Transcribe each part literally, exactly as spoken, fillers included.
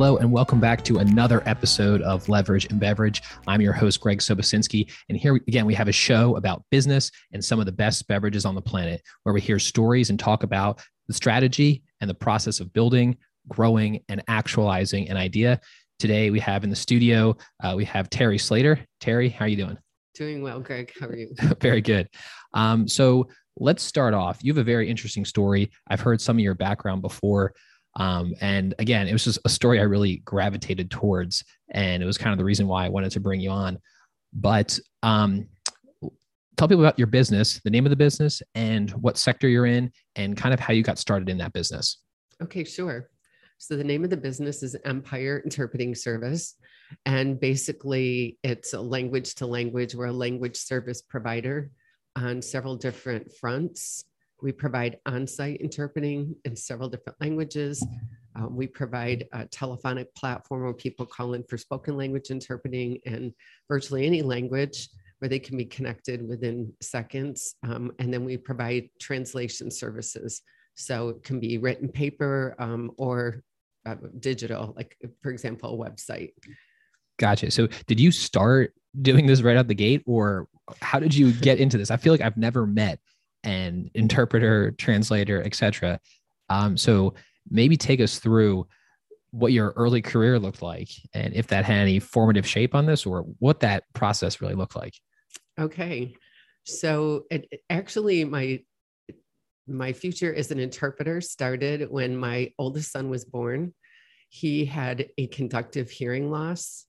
Hello and welcome back to another episode of Leverage and Beverage. I'm your host, Greg Sobosinski. And here again, we have a show about business and some of the best beverages on the planet, where we hear stories and talk about the strategy and the process of building, growing, and actualizing an idea. Today we have in the studio, uh, we have Terry Slater. Terry, how are you doing? Doing well, Greg. How are you? Very good. Um, so let's start off. You have a very interesting story. I've heard some of your background before. Um, and again, it was just a story I really gravitated towards, and it was kind of the reason why I wanted to bring you on. But um, tell people about your business, the name of the business, and what sector you're in, and kind of how you got started in that business. Okay, sure. So the name of the business is Empire Interpreting Service, and basically it's a language to language. We're a language service provider on several different fronts. We provide on-site interpreting in several different languages. Um, we provide a telephonic platform where people call in for spoken language interpreting in virtually any language where they can be connected within seconds. Um, and then we provide translation services. So it can be written paper um, or uh, digital, like for example, a website. Gotcha. So did you start doing this right out the gate, or how did you get into this? I feel like I've never met an interpreter, translator, et cetera. Um, so maybe take us through what your early career looked like and if that had any formative shape on this, or what that process really looked like. Okay. So it, it actually, my my future as an interpreter started when my oldest son was born. He had a conductive hearing loss,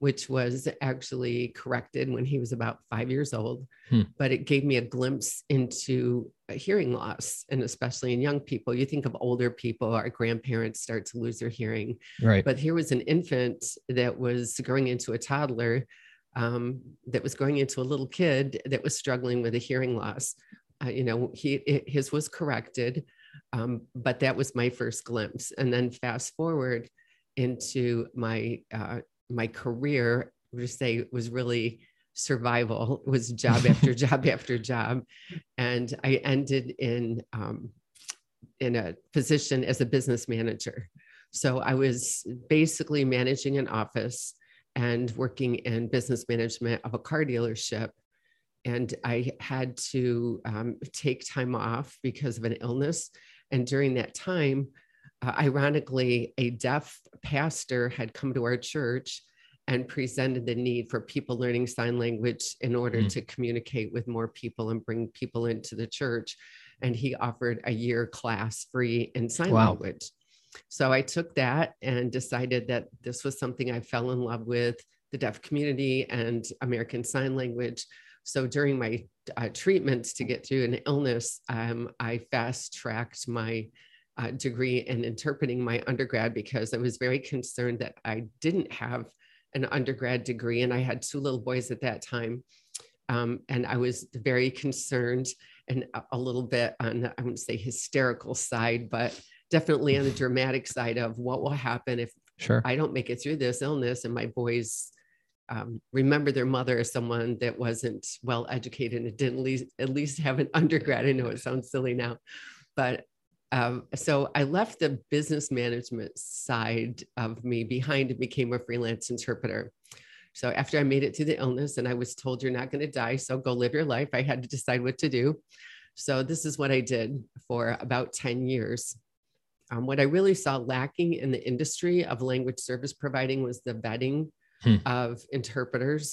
which was actually corrected when he was about five years old, hmm. but it gave me a glimpse into a hearing loss. And especially in young people, you think of older people, our grandparents start to lose their hearing. Right. But here was an infant that was growing into a toddler, um, that was growing into a little kid that was struggling with a hearing loss. Uh, you know, he it, his was corrected, um, but that was my first glimpse. And then fast forward into my uh, my career, I would say it was really survival. It was job after job after job. And I ended in, um, in a position as a business manager. So I was basically managing an office and working in business management of a car dealership. And I had to um, take time off because of an illness. And during that time, Uh, ironically, a deaf pastor had come to our church and presented the need for people learning sign language in order mm. to communicate with more people and bring people into the church. And he offered a year class free in sign wow. language. So I took that and decided that this was something I fell in love with, the deaf community and American Sign Language. So during my uh, treatments to get through an illness, um, I fast tracked my Uh, degree in interpreting my undergrad, because I was very concerned that I didn't have an undergrad degree, and I had two little boys at that time. Um, and I was very concerned and a little bit on, I wouldn't say hysterical side, but definitely on the dramatic side of what will happen if sure. I don't make it through this illness and my boys um, remember their mother as someone that wasn't well educated and didn't at least, at least have an undergrad. I know it sounds silly now, but Um, so I left the business management side of me behind and became a freelance interpreter. So after I made it through the illness and I was told, you're not going to die, so go live your life, I had to decide what to do. So this is what I did for about ten years. Um, what I really saw lacking in the industry of language service providing was the vetting hmm. of interpreters,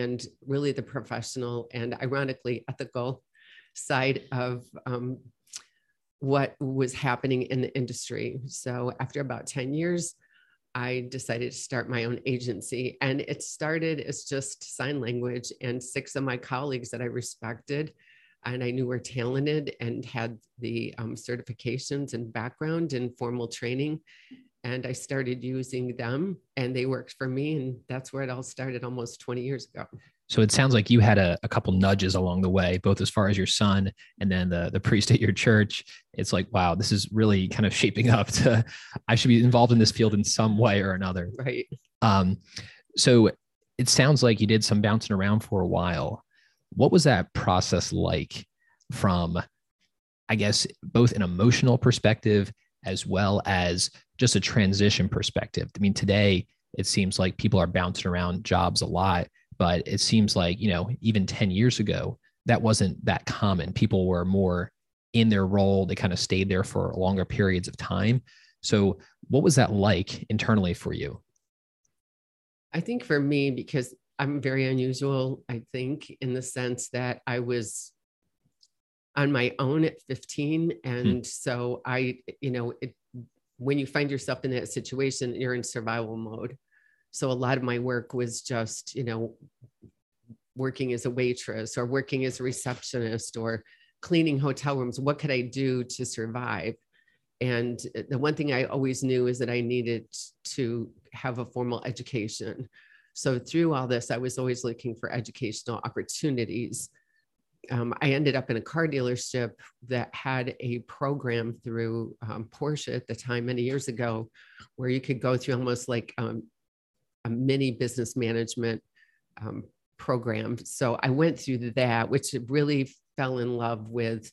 and really the professional and ironically ethical side of um what was happening in the industry. So after about ten years, I decided to start my own agency. And it started as just sign language, and six of my colleagues that I respected and I knew were talented and had the um, certifications and background and formal training. And I started using them and they worked for me. And that's where it all started almost twenty years ago. So it sounds like you had a, a couple nudges along the way, both as far as your son and then the, the priest at your church. It's like, wow, this is really kind of shaping up to, I should be involved in this field in some way or another. Right. Um, so it sounds like you did some bouncing around for a while. What was that process like from, I guess, both an emotional perspective as well as just a transition perspective. I mean, today it seems like people are bouncing around jobs a lot, but it seems like, you know, even ten years ago, that wasn't that common. People were more in their role. They kind of stayed there for longer periods of time. So what was that like internally for you? I think for me, because I'm very unusual, I think, in the sense that I was on my own at fifteen. And hmm. so I, you know, it, when you find yourself in that situation, you're in survival mode. So a lot of my work was just, you know, working as a waitress or working as a receptionist or cleaning hotel rooms. What could I do to survive? And the one thing I always knew is that I needed to have a formal education. So through all this, I was always looking for educational opportunities. Um, I ended up in a car dealership that had a program through um, Porsche at the time, many years ago, where you could go through almost like um, a mini business management um, program. So I went through that, which really fell in love with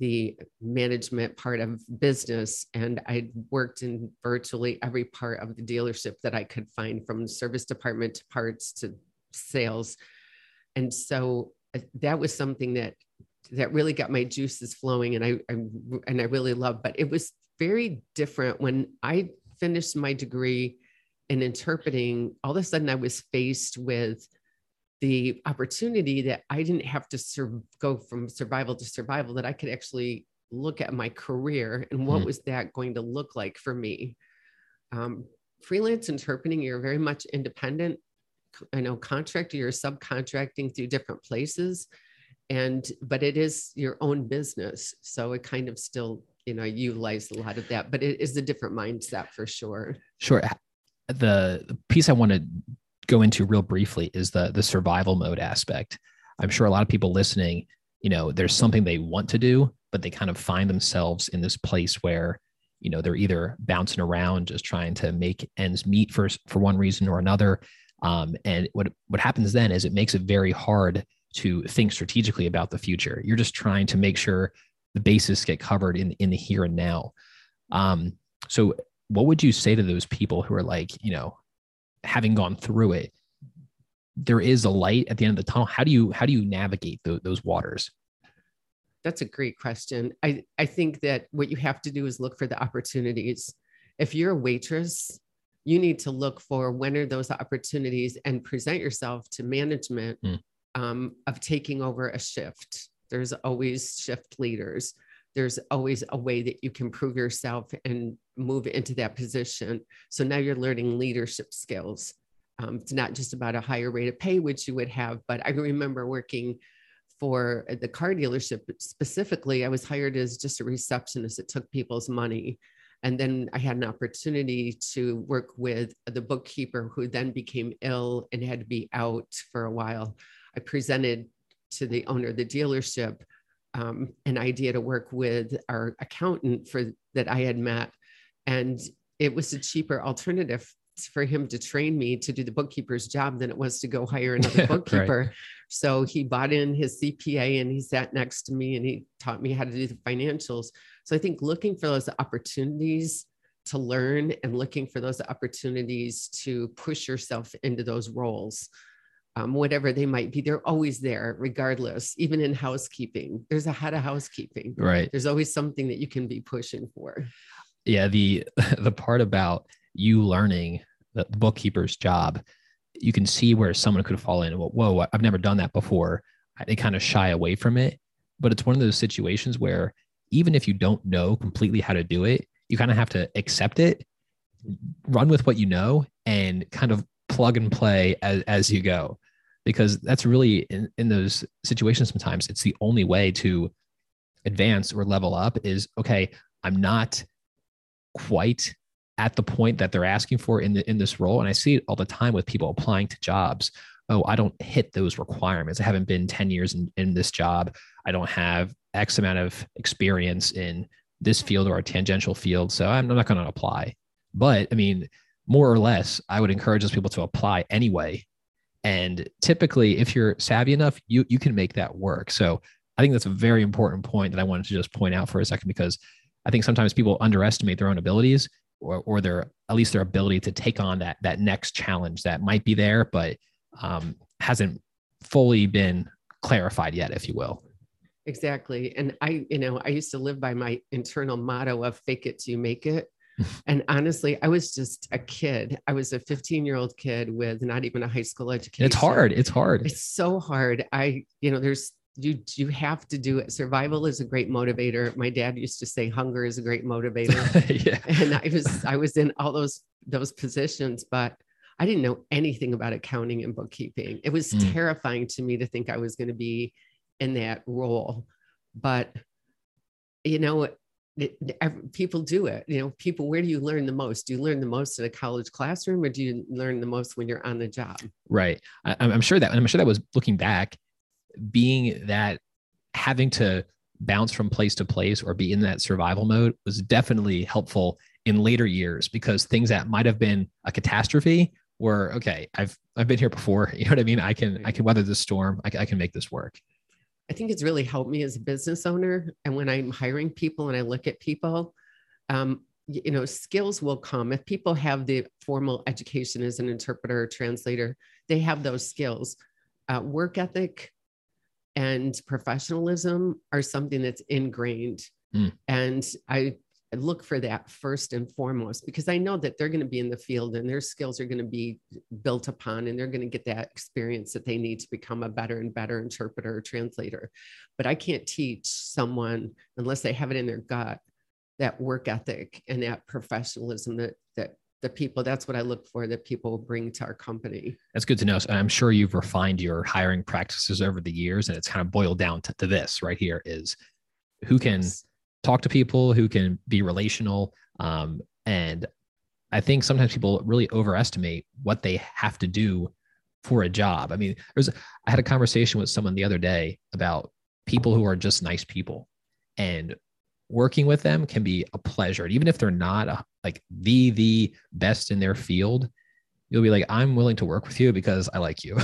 the management part of business. And I worked in virtually every part of the dealership that I could find, from the service department to parts to sales. And so that was something that, that really got my juices flowing, and I, I and I really loved, but it was very different. When I finished my degree in interpreting, all of a sudden I was faced with the opportunity that I didn't have to sur- go from survival to survival, that I could actually look at my career and what mm-hmm. was that going to look like for me. Um, freelance interpreting, you're very much independent. I know contractor, you're subcontracting through different places, and, but it is your own business. So it kind of still, you know, utilize a lot of that, but it is a different mindset for sure. Sure. The piece I want to go into real briefly is the, the survival mode aspect. I'm sure a lot of people listening, you know, there's something they want to do, but they kind of find themselves in this place where, you know, they're either bouncing around, just trying to make ends meet for, for one reason or another. Um, and what, what happens then is it makes it very hard to think strategically about the future. You're just trying to make sure the bases get covered in, in the here and now. Um, so what would you say to those people who are like, you know, having gone through it, there is a light at the end of the tunnel? How do you, how do you navigate th- those waters? That's a great question. I, I think that what you have to do is look for the opportunities. If you're a waitress, you need to look for when are those opportunities and present yourself to management mm. um, of taking over a shift. There's always shift leaders. There's always a way that you can prove yourself and move into that position. So now you're learning leadership skills. Um, it's not just about a higher rate of pay, which you would have, but I remember working for the car dealership specifically. I was hired as just a receptionist that took people's money. And then I had an opportunity to work with the bookkeeper, who then became ill and had to be out for a while. I presented to the owner of the dealership um, an idea to work with our accountant for that I had met. And it was a cheaper alternative for him to train me to do the bookkeeper's job than it was to go hire another bookkeeper. Right. So he bought in his C P A and he sat next to me and he taught me how to do the financials. So I think looking for those opportunities to learn and looking for those opportunities to push yourself into those roles, um, whatever they might be, they're always there regardless. Even in housekeeping, there's a head of housekeeping, right? There's always something that you can be pushing for. Yeah. The, the part about you learning the bookkeeper's job, you can see where someone could fall in and go, whoa, I've never done that before. They kind of shy away from it, but it's one of those situations where even if you don't know completely how to do it, you kind of have to accept it, run with what you know, and kind of plug and play as, as you go. Because that's really, in, in those situations sometimes, it's the only way to advance or level up is, okay, I'm not quite at the point that they're asking for in the, in this role. And I see it all the time with people applying to jobs. Oh, I don't hit those requirements. I haven't been ten years in, in this job. I don't have X amount of experience in this field or a tangential field, so I'm not going to apply. But I mean, more or less, I would encourage those people to apply anyway. And typically, if you're savvy enough, you you can make that work. So I think that's a very important point that I wanted to just point out for a second, because I think sometimes people underestimate their own abilities, or, or their, at least their ability to take on that, that next challenge that might be there, but um, hasn't fully been clarified yet, if you will. Exactly. And I, you know, I used to live by my internal motto of fake it till you make it. And honestly, I was just a kid. I was a fifteen year old kid with not even a high school education. It's hard. It's hard. It's so hard. I, you know, there's, you, you have to do it. Survival is a great motivator. My dad used to say hunger is a great motivator. Yeah. And I was, I was in all those, those positions, but I didn't know anything about accounting and bookkeeping. It was mm. terrifying to me to think I was going to be in that role, but you know, people do it. You know, people, where do you learn the most? Do you learn the most in a college classroom, or do you learn the most when you're on the job? Right. I, I'm sure that, and I'm sure that was looking back, being that having to bounce from place to place or be in that survival mode was definitely helpful in later years, because things that might've been a catastrophe were, okay, I've, I've been here before. You know what I mean? I can, right. I can weather this storm. I can, I can make this work. I think it's really helped me as a business owner. And when I'm hiring people and I look at people, um, you, you know, skills will come. If people have the formal education as an interpreter or translator, they have those skills. Uh, work ethic and professionalism are something that's ingrained. Mm. And I look for that first and foremost, because I know that they're going to be in the field and their skills are going to be built upon, and they're going to get that experience that they need to become a better and better interpreter or translator. But I can't teach someone unless they have it in their gut, that work ethic and that professionalism that, that the people, that's what I look for, that people bring to our company. That's good to know. So I'm sure you've refined your hiring practices over the years, and it's kind of boiled down to, to this right here is who can yes. talk to people, who can be relational. Um, and I think sometimes people really overestimate what they have to do for a job. I mean, there's, I had a conversation with someone the other day about people who are just nice people, and working with them can be a pleasure. And even if they're not a, like the, the best in their field, you'll be like, I'm willing to work with you because I like you.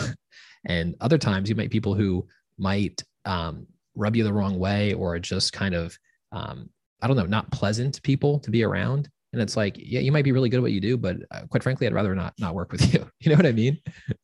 And other times you might people who might um, rub you the wrong way, or just kind of, Um, I don't know, not pleasant people to be around. And it's like, yeah, you might be really good at what you do, but uh, quite frankly, I'd rather not not work with you. You know what I mean?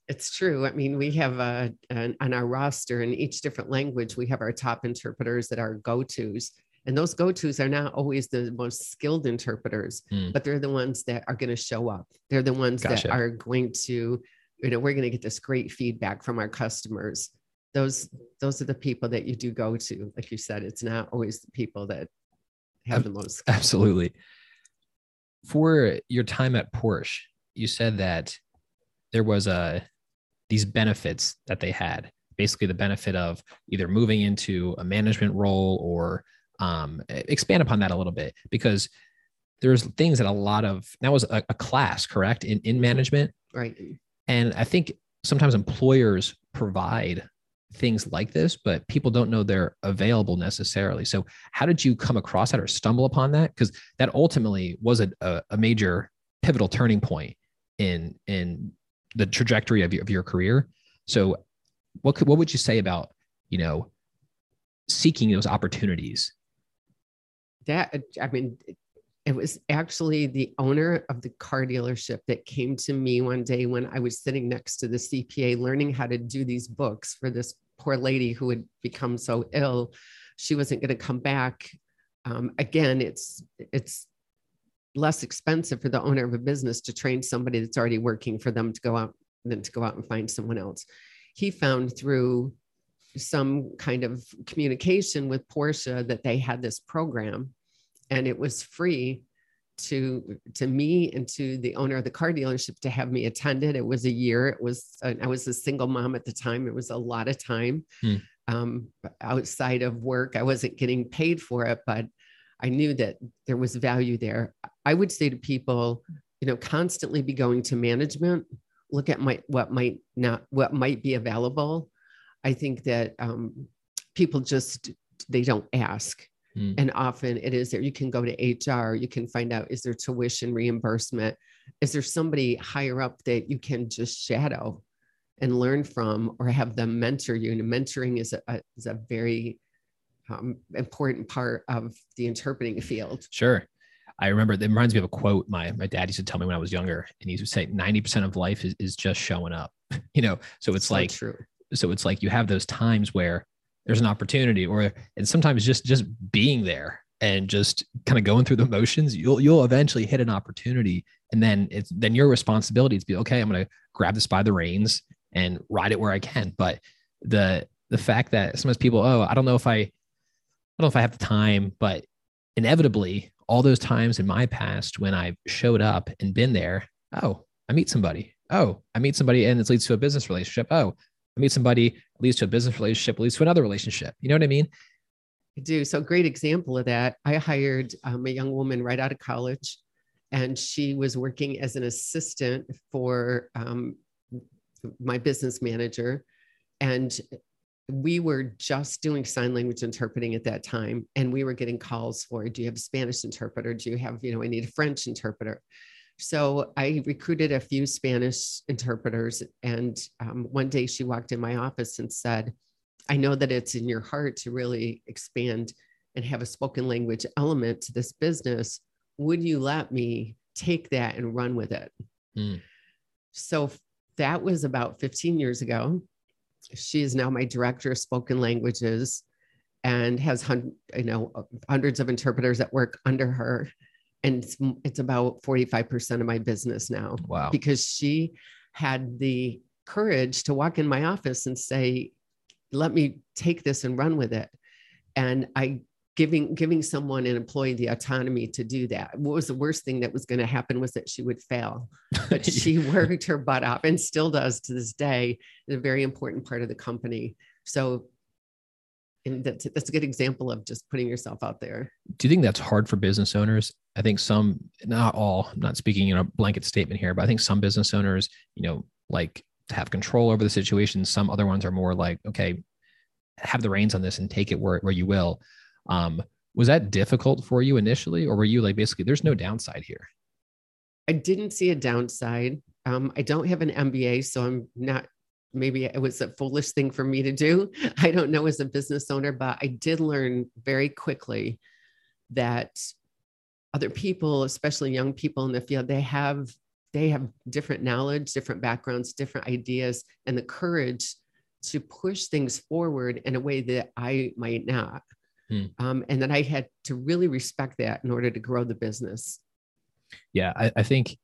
It's true. I mean, we have a, an, on our roster in each different language, we have our top interpreters that are go-tos. And those go-tos are not always the most skilled interpreters, mm. but they're the ones that are going to show up. They're the ones gotcha. that are going to, you know, we're going to get this great feedback from our customers. Those those are the people that you do go to. Like you said, it's not always the people that have the most. Absolutely. For your time at Porsche, you said that there was a, these benefits that they had, basically the benefit of either moving into a management role, or um, expand upon that a little bit, because there's things that a lot of, that was a, a class, correct, in, in management? Right. And I think sometimes employers provide things like this, but people don't know they're available necessarily. So how did you come across that or stumble upon that? Because that ultimately was a, a major pivotal turning point in in the trajectory of your, of your career. So what could, what would you say about, you know, seeking those opportunities? That, I mean, it was actually the owner of the car dealership that came to me one day when I was sitting next to the C P A learning how to do these books for this poor lady who had become so ill. She wasn't going to come back. Um, again, it's, it's less expensive for the owner of a business to train somebody that's already working for them to go out than to go out and find someone else. He found through some kind of communication with Porsche that they had this program. And it was free to, to me and to the owner of the car dealership to have me attend it. It was a year. It was, a, I was a single mom at the time. It was a lot of time hmm. um, outside of work. I wasn't getting paid for it, but I knew that there was value there. I would say to people, you know, constantly be going to management, look at my, what might not, what might be available. I think that um, people just, they don't ask. And often it is there. You can go to H R. You can find out, is there tuition reimbursement? Is there somebody higher up that you can just shadow and learn from, or have them mentor you? And mentoring is a, is a very um, important part of the interpreting field. Sure. I remember, it reminds me of a quote my my dad used to tell me when I was younger, and he used to say, ninety percent of life is, is just showing up, you know? So it's so like, true. so it's like you have those times where there's an opportunity, or, and sometimes just, just being there and just kind of going through the motions, you'll, you'll eventually hit an opportunity. And then it's, then your responsibility is to be, okay, I'm going to grab this by the reins and ride it where I can. But the, the fact that sometimes people, oh, I don't know if I, I don't know if I have the time, but inevitably all those times in my past when I've showed up and been there, oh, I meet somebody. Oh, I meet somebody and it leads to a business relationship. Oh, I meet somebody, leads to a business relationship, leads to another relationship. You know what I mean? I do. So great example of that. I hired um, a young woman right out of college, and she was working as an assistant for um, my business manager. And we were just doing sign language interpreting at that time. And we were getting calls for, do you have a Spanish interpreter? Do you have, you know, I need a French interpreter. So I recruited a few Spanish interpreters. And um, one day she walked in my office and said, I know that it's in your heart to really expand and have a spoken language element to this business. Would you let me take that and run with it? Mm. So that was about fifteen years ago. She is now my director of spoken languages and has hun- you know, hundreds of interpreters that work under her. And it's, it's about forty-five percent of my business now. Wow. Because she had the courage to walk in my office and say, let me take this and run with it. And I giving, giving someone, an employee, the autonomy to do that. What was the worst thing that was going to happen was that she would fail, but she worked her butt off and still does to this day, a very important part of the company. So and that's, that's a good example of just putting yourself out there. Do you think that's hard for business owners? I think some, not all, I'm not speaking in a blanket statement here, but I think some business owners, you know, like to have control over the situation. Some other ones are more like, okay, have the reins on this and take it where, where you will. Um, was that difficult for you initially? Or were you like, basically, there's no downside here? I didn't see a downside. Um, I don't have an M B A, so I'm not, maybe it was a foolish thing for me to do. I don't know as a business owner, but I did learn very quickly that other people, especially young people in the field, they have, they have different knowledge, different backgrounds, different ideas, and the courage to push things forward in a way that I might not. Hmm. Um, and then I had to really respect that in order to grow the business. Yeah. I, I think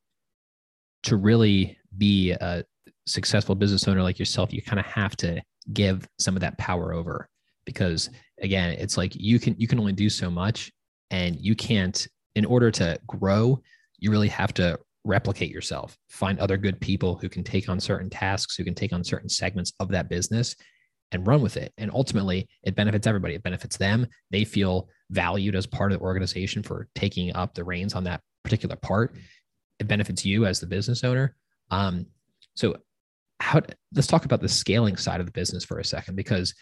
to really be a successful business owner like yourself, you kind of have to give some of that power over, because again, it's like you can, you can only do so much, and you can't, in order to grow, you really have to replicate yourself, find other good people who can take on certain tasks, who can take on certain segments of that business and run with it. And ultimately it benefits everybody. It benefits them. They feel valued as part of the organization for taking up the reins on that particular part. It benefits you as the business owner. Um, so how, let's talk about the scaling side of the business for a second, because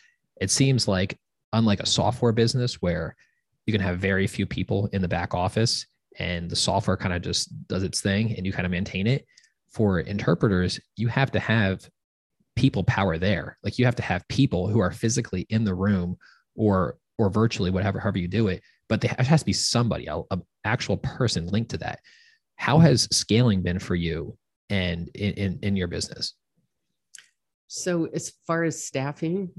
it seems like, unlike a software business where you can have very few people in the back office and the software kind of just does its thing and you kind of maintain it, for interpreters, you have to have people power there. Like you have to have people who are physically in the room or, or virtually, whatever, however you do it, but there has to be somebody, a, a actual person linked to that. How has scaling been for you and in, in, in your business? So as far as staffing,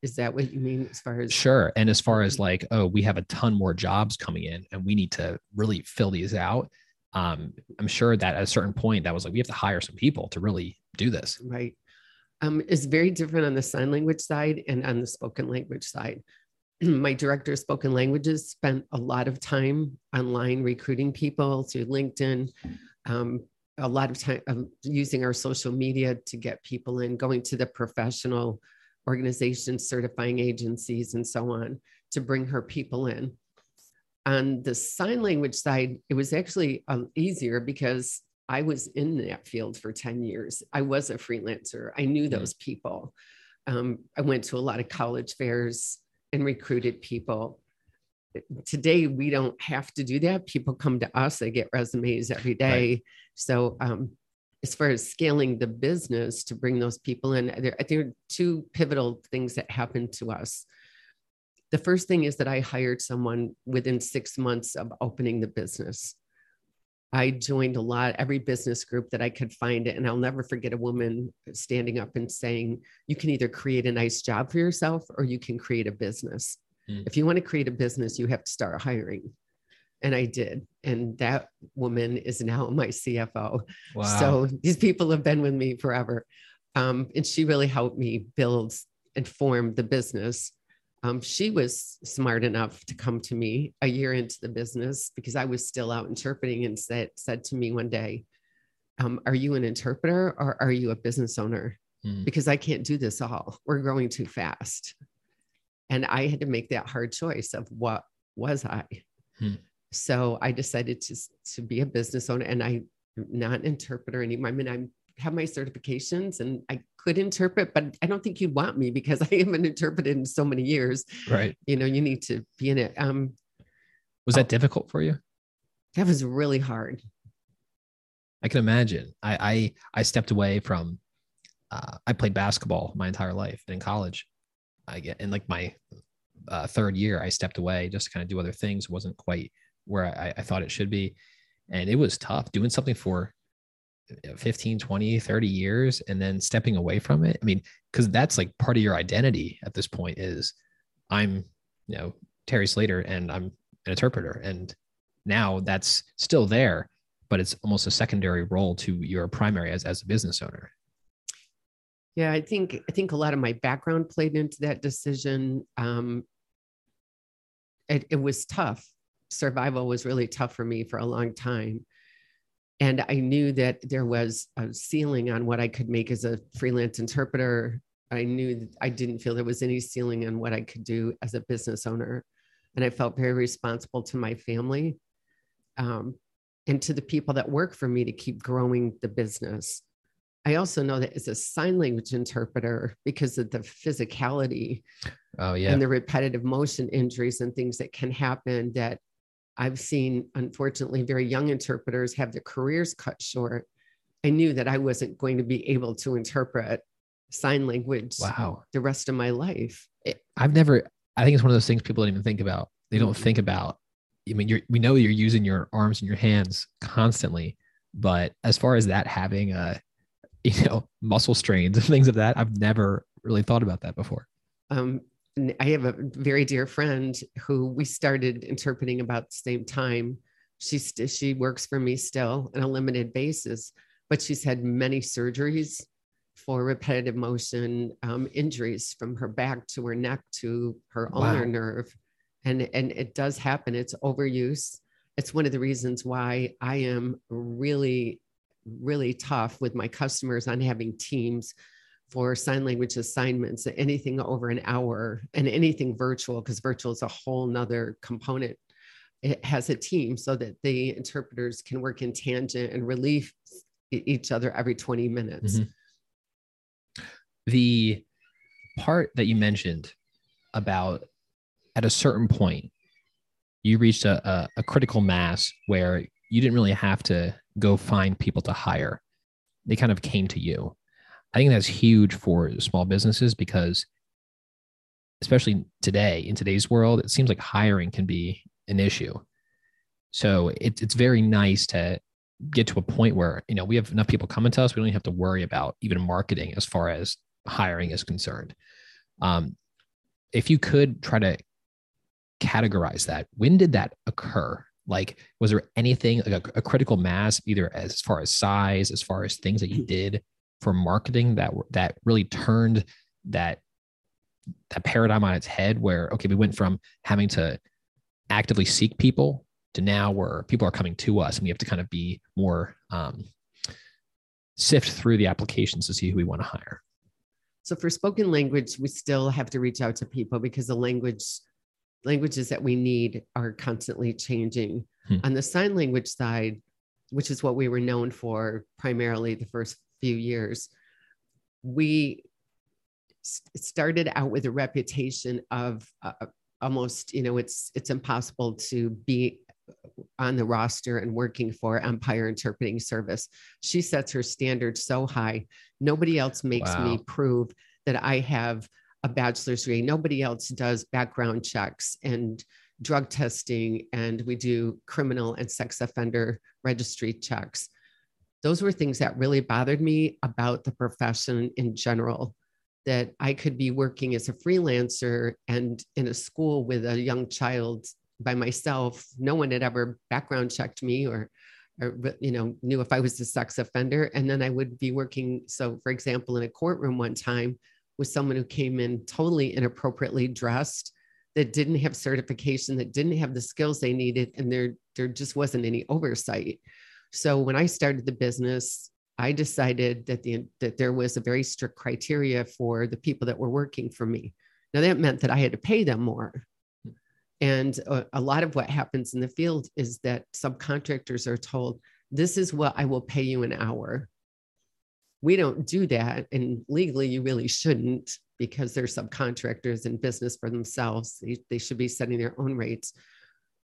is that what you mean as far as? Sure. And as far as like, oh, we have a ton more jobs coming in and we need to really fill these out. Um, I'm sure that at a certain point that was like, we have to hire some people to really do this. Right. Um, it's very different on the sign language side and on the spoken language side. My director of spoken languages spent a lot of time online recruiting people through LinkedIn, um, a lot of time um, using our social media to get people in, going to the professional organizations, certifying agencies, and so on to bring her people in. On the sign language side, it was actually um, easier because I was in that field for ten years. I was a freelancer. I knew those people. Um, I went to a lot of college fairs and recruited people. Today, we don't have to do that. People come to us, they get resumes every day. Right. So um, as far as scaling the business to bring those people in, there, there are two pivotal things that happened to us. The first thing is that I hired someone within six months of opening the business. I joined a lot, every business group that I could find it. And I'll never forget a woman standing up and saying, you can either create a nice job for yourself or you can create a business. Mm. If you want to create a business, you have to start hiring. And I did. And that woman is now my C F O. Wow. So these people have been with me forever. Um, and she really helped me build and form the business. Um, she was smart enough to come to me a year into the business because I was still out interpreting, and said, said to me one day, um, are you an interpreter or are you a business owner? Mm. Because I can't do this all. We're growing too fast. And I had to make that hard choice of what was I? Mm. So I decided to, to be a business owner, and I'm not an interpreter anymore. I mean, I have my certifications and I could interpret, but I don't think you'd want me because I haven't interpreted in so many years. Right. You know, you need to be in it. Um, was that oh, difficult for you? That was really hard. I can imagine. I, I, I stepped away from, uh, I played basketball my entire life in college. I get in like my uh, third year, I stepped away just to kind of do other things. Wasn't quite where I, I thought it should be. And it was tough doing something for fifteen, twenty, thirty years and then stepping away from it. I mean, because that's like part of your identity at this point is I'm, you know, Terry Slater and I'm an interpreter. And now that's still there, but it's almost a secondary role to your primary as, as a business owner. Yeah, I think, I think a lot of my background played into that decision. Um, it, it was tough. Survival was really tough for me for a long time. And I knew that there was a ceiling on what I could make as a freelance interpreter. I knew that I didn't feel there was any ceiling on what I could do as a business owner. And I felt very responsible to my family, um, and to the people that work for me to keep growing the business. I also know that as a sign language interpreter, because of the physicality oh, yeah. and the repetitive motion injuries and things that can happen, that I've seen, unfortunately, very young interpreters have their careers cut short. I knew that I wasn't going to be able to interpret sign language wow. the rest of my life. It, I've never, I think it's one of those things people don't even think about. They don't think about, I mean, you're, we know you're using your arms and your hands constantly, but as far as that having a, you know, muscle strains and things of that. I've never really thought about that before. Um, I have a very dear friend who we started interpreting about the same time. She, st- she works for me still on a limited basis, but she's had many surgeries for repetitive motion um, injuries from her back to her neck to her wow. ulnar nerve. And, and it does happen. It's overuse. It's one of the reasons why I am really really tough with my customers on having teams for sign language assignments, anything over an hour and anything virtual, because virtual is a whole nother component. It has a team so that the interpreters can work in tangent and relieve each other every twenty minutes. Mm-hmm. The part that you mentioned about at a certain point, you reached a, a, a critical mass where you didn't really have to go find people to hire. They kind of came to you. I think that's huge for small businesses because especially today, in today's world, it seems like hiring can be an issue. So it, it's very nice to get to a point where, you know, we have enough people coming to us. We don't even have to worry about even marketing as far as hiring is concerned. Um, if you could try to categorize that, when did that occur? Like, was there anything like a, a critical mass, either as far as size, as far as things that you did for marketing that that really turned that that paradigm on its head where, okay, we went from having to actively seek people to now where people are coming to us and we have to kind of be more um, sift through the applications to see who we want to hire. So for spoken language, we still have to reach out to people because the language languages that we need are constantly changing. Hmm. On the sign language side, which is what we were known for primarily the first few years, we st- started out with a reputation of uh, almost, you know, it's it's impossible to be on the roster and working for Empire Interpreting Service. She sets her standards so high. Nobody else makes wow. me prove that I have a bachelor's degree. Nobody else does background checks and drug testing, and we do criminal and sex offender registry checks. Those were things that really bothered me about the profession in general, that I could be working as a freelancer and in a school with a young child by myself. No one had ever background checked me or, or you know, knew if I was a sex offender. And then I would be working, so for example, in a courtroom one time with someone who came in totally inappropriately dressed, that didn't have certification, that didn't have the skills they needed, and there, there just wasn't any oversight. So when I started the business, I decided that, the, that there was a very strict criteria for the people that were working for me. Now that meant that I had to pay them more. And a, a lot of what happens in the field is that subcontractors are told, this is what I will pay you an hour. We don't do that. And legally, you really shouldn't, because they're subcontractors in business for themselves. They, they should be setting their own rates.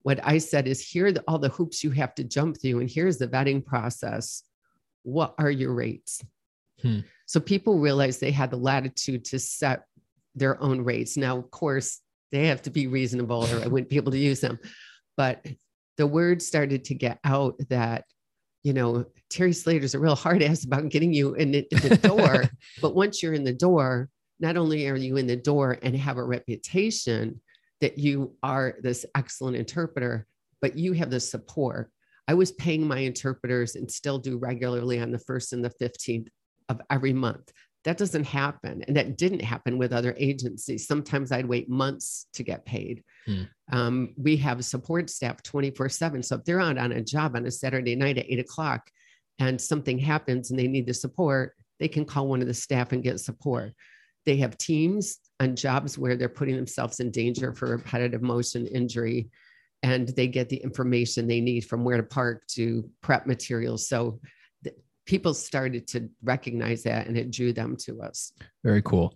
What I said is, here are the, all the hoops you have to jump through, and here's the vetting process. What are your rates? Hmm. So people realized they had the latitude to set their own rates. Now, of course, they have to be reasonable or I wouldn't be able to use them. But the word started to get out that, you know, Terry Slater's a real hard ass about getting you in the, the door. But once you're in the door, not only are you in the door and have a reputation that you are this excellent interpreter, but you have the support. I was paying my interpreters and still do regularly on the first and the fifteenth of every month. That doesn't happen. And that didn't happen with other agencies. Sometimes I'd wait months to get paid. Hmm. Um, we have support staff twenty-four seven. So if they're out on a job on a Saturday night at eight o'clock and something happens and they need the support, they can call one of the staff and get support. They have teams on jobs where they're putting themselves in danger for repetitive motion injury, and they get the information they need from where to park to prep materials. So th- people started to recognize that, and it drew them to us. Very cool.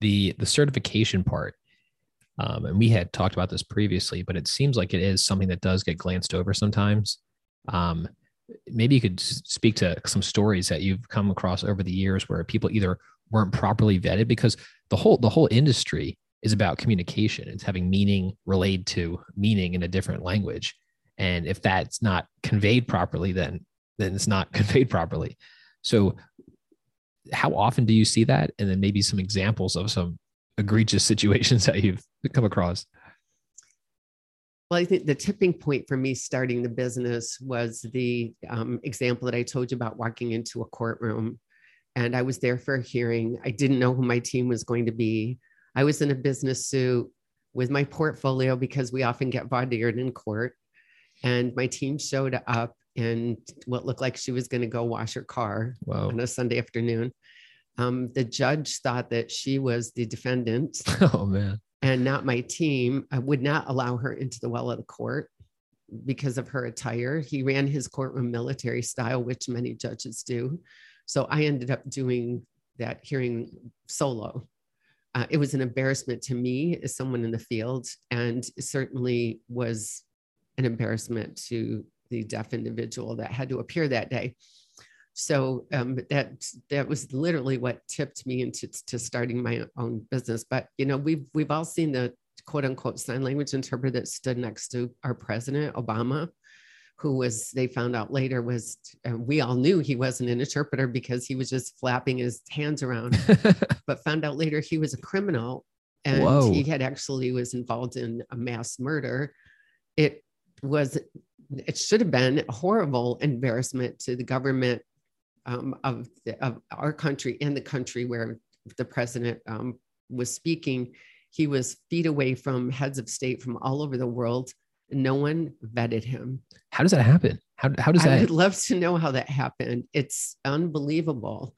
The, the certification part, um, and we had talked about this previously, but it seems like it is something that does get glanced over sometimes. Um, maybe you could speak to some stories that you've come across over the years where people either weren't properly vetted, because the whole, the whole industry is about communication. It's having meaning relayed to meaning in a different language. And if that's not conveyed properly, then, then it's not conveyed properly. So how often do you see that? And then maybe some examples of some egregious situations that you've come across. Well, I think the tipping point for me starting the business was the um, example that I told you about, walking into a courtroom. And I was there for a hearing. I didn't know who my team was going to be. I was in a business suit with my portfolio, because we often get vaudeered in court. And my team showed up in what looked like she was going to go wash her car Whoa. on a Sunday afternoon. Um, the judge thought that she was the defendant oh, man. and not my team. I would not allow her into the well of the court because of her attire. He ran his courtroom military style, which many judges do. So I ended up doing that hearing solo. Uh, it was an embarrassment to me as someone in the field, and certainly was an embarrassment to the deaf individual that had to appear that day. So um, that that was literally what tipped me into to starting my own business. But you know, we've we've all seen the quote unquote sign language interpreter that stood next to our president, Obama, who was, they found out later was, uh, we all knew he wasn't an interpreter because he was just flapping his hands around, but found out later he was a criminal, and Whoa. he had actually was involved in a mass murder. It was, it should have been a horrible embarrassment to the government um, of, the, of our country and the country where the president um, was speaking. He was feet away from heads of state from all over the world. No one vetted him. How does that happen? How, how does that? I would love to know how that happened. It's unbelievable.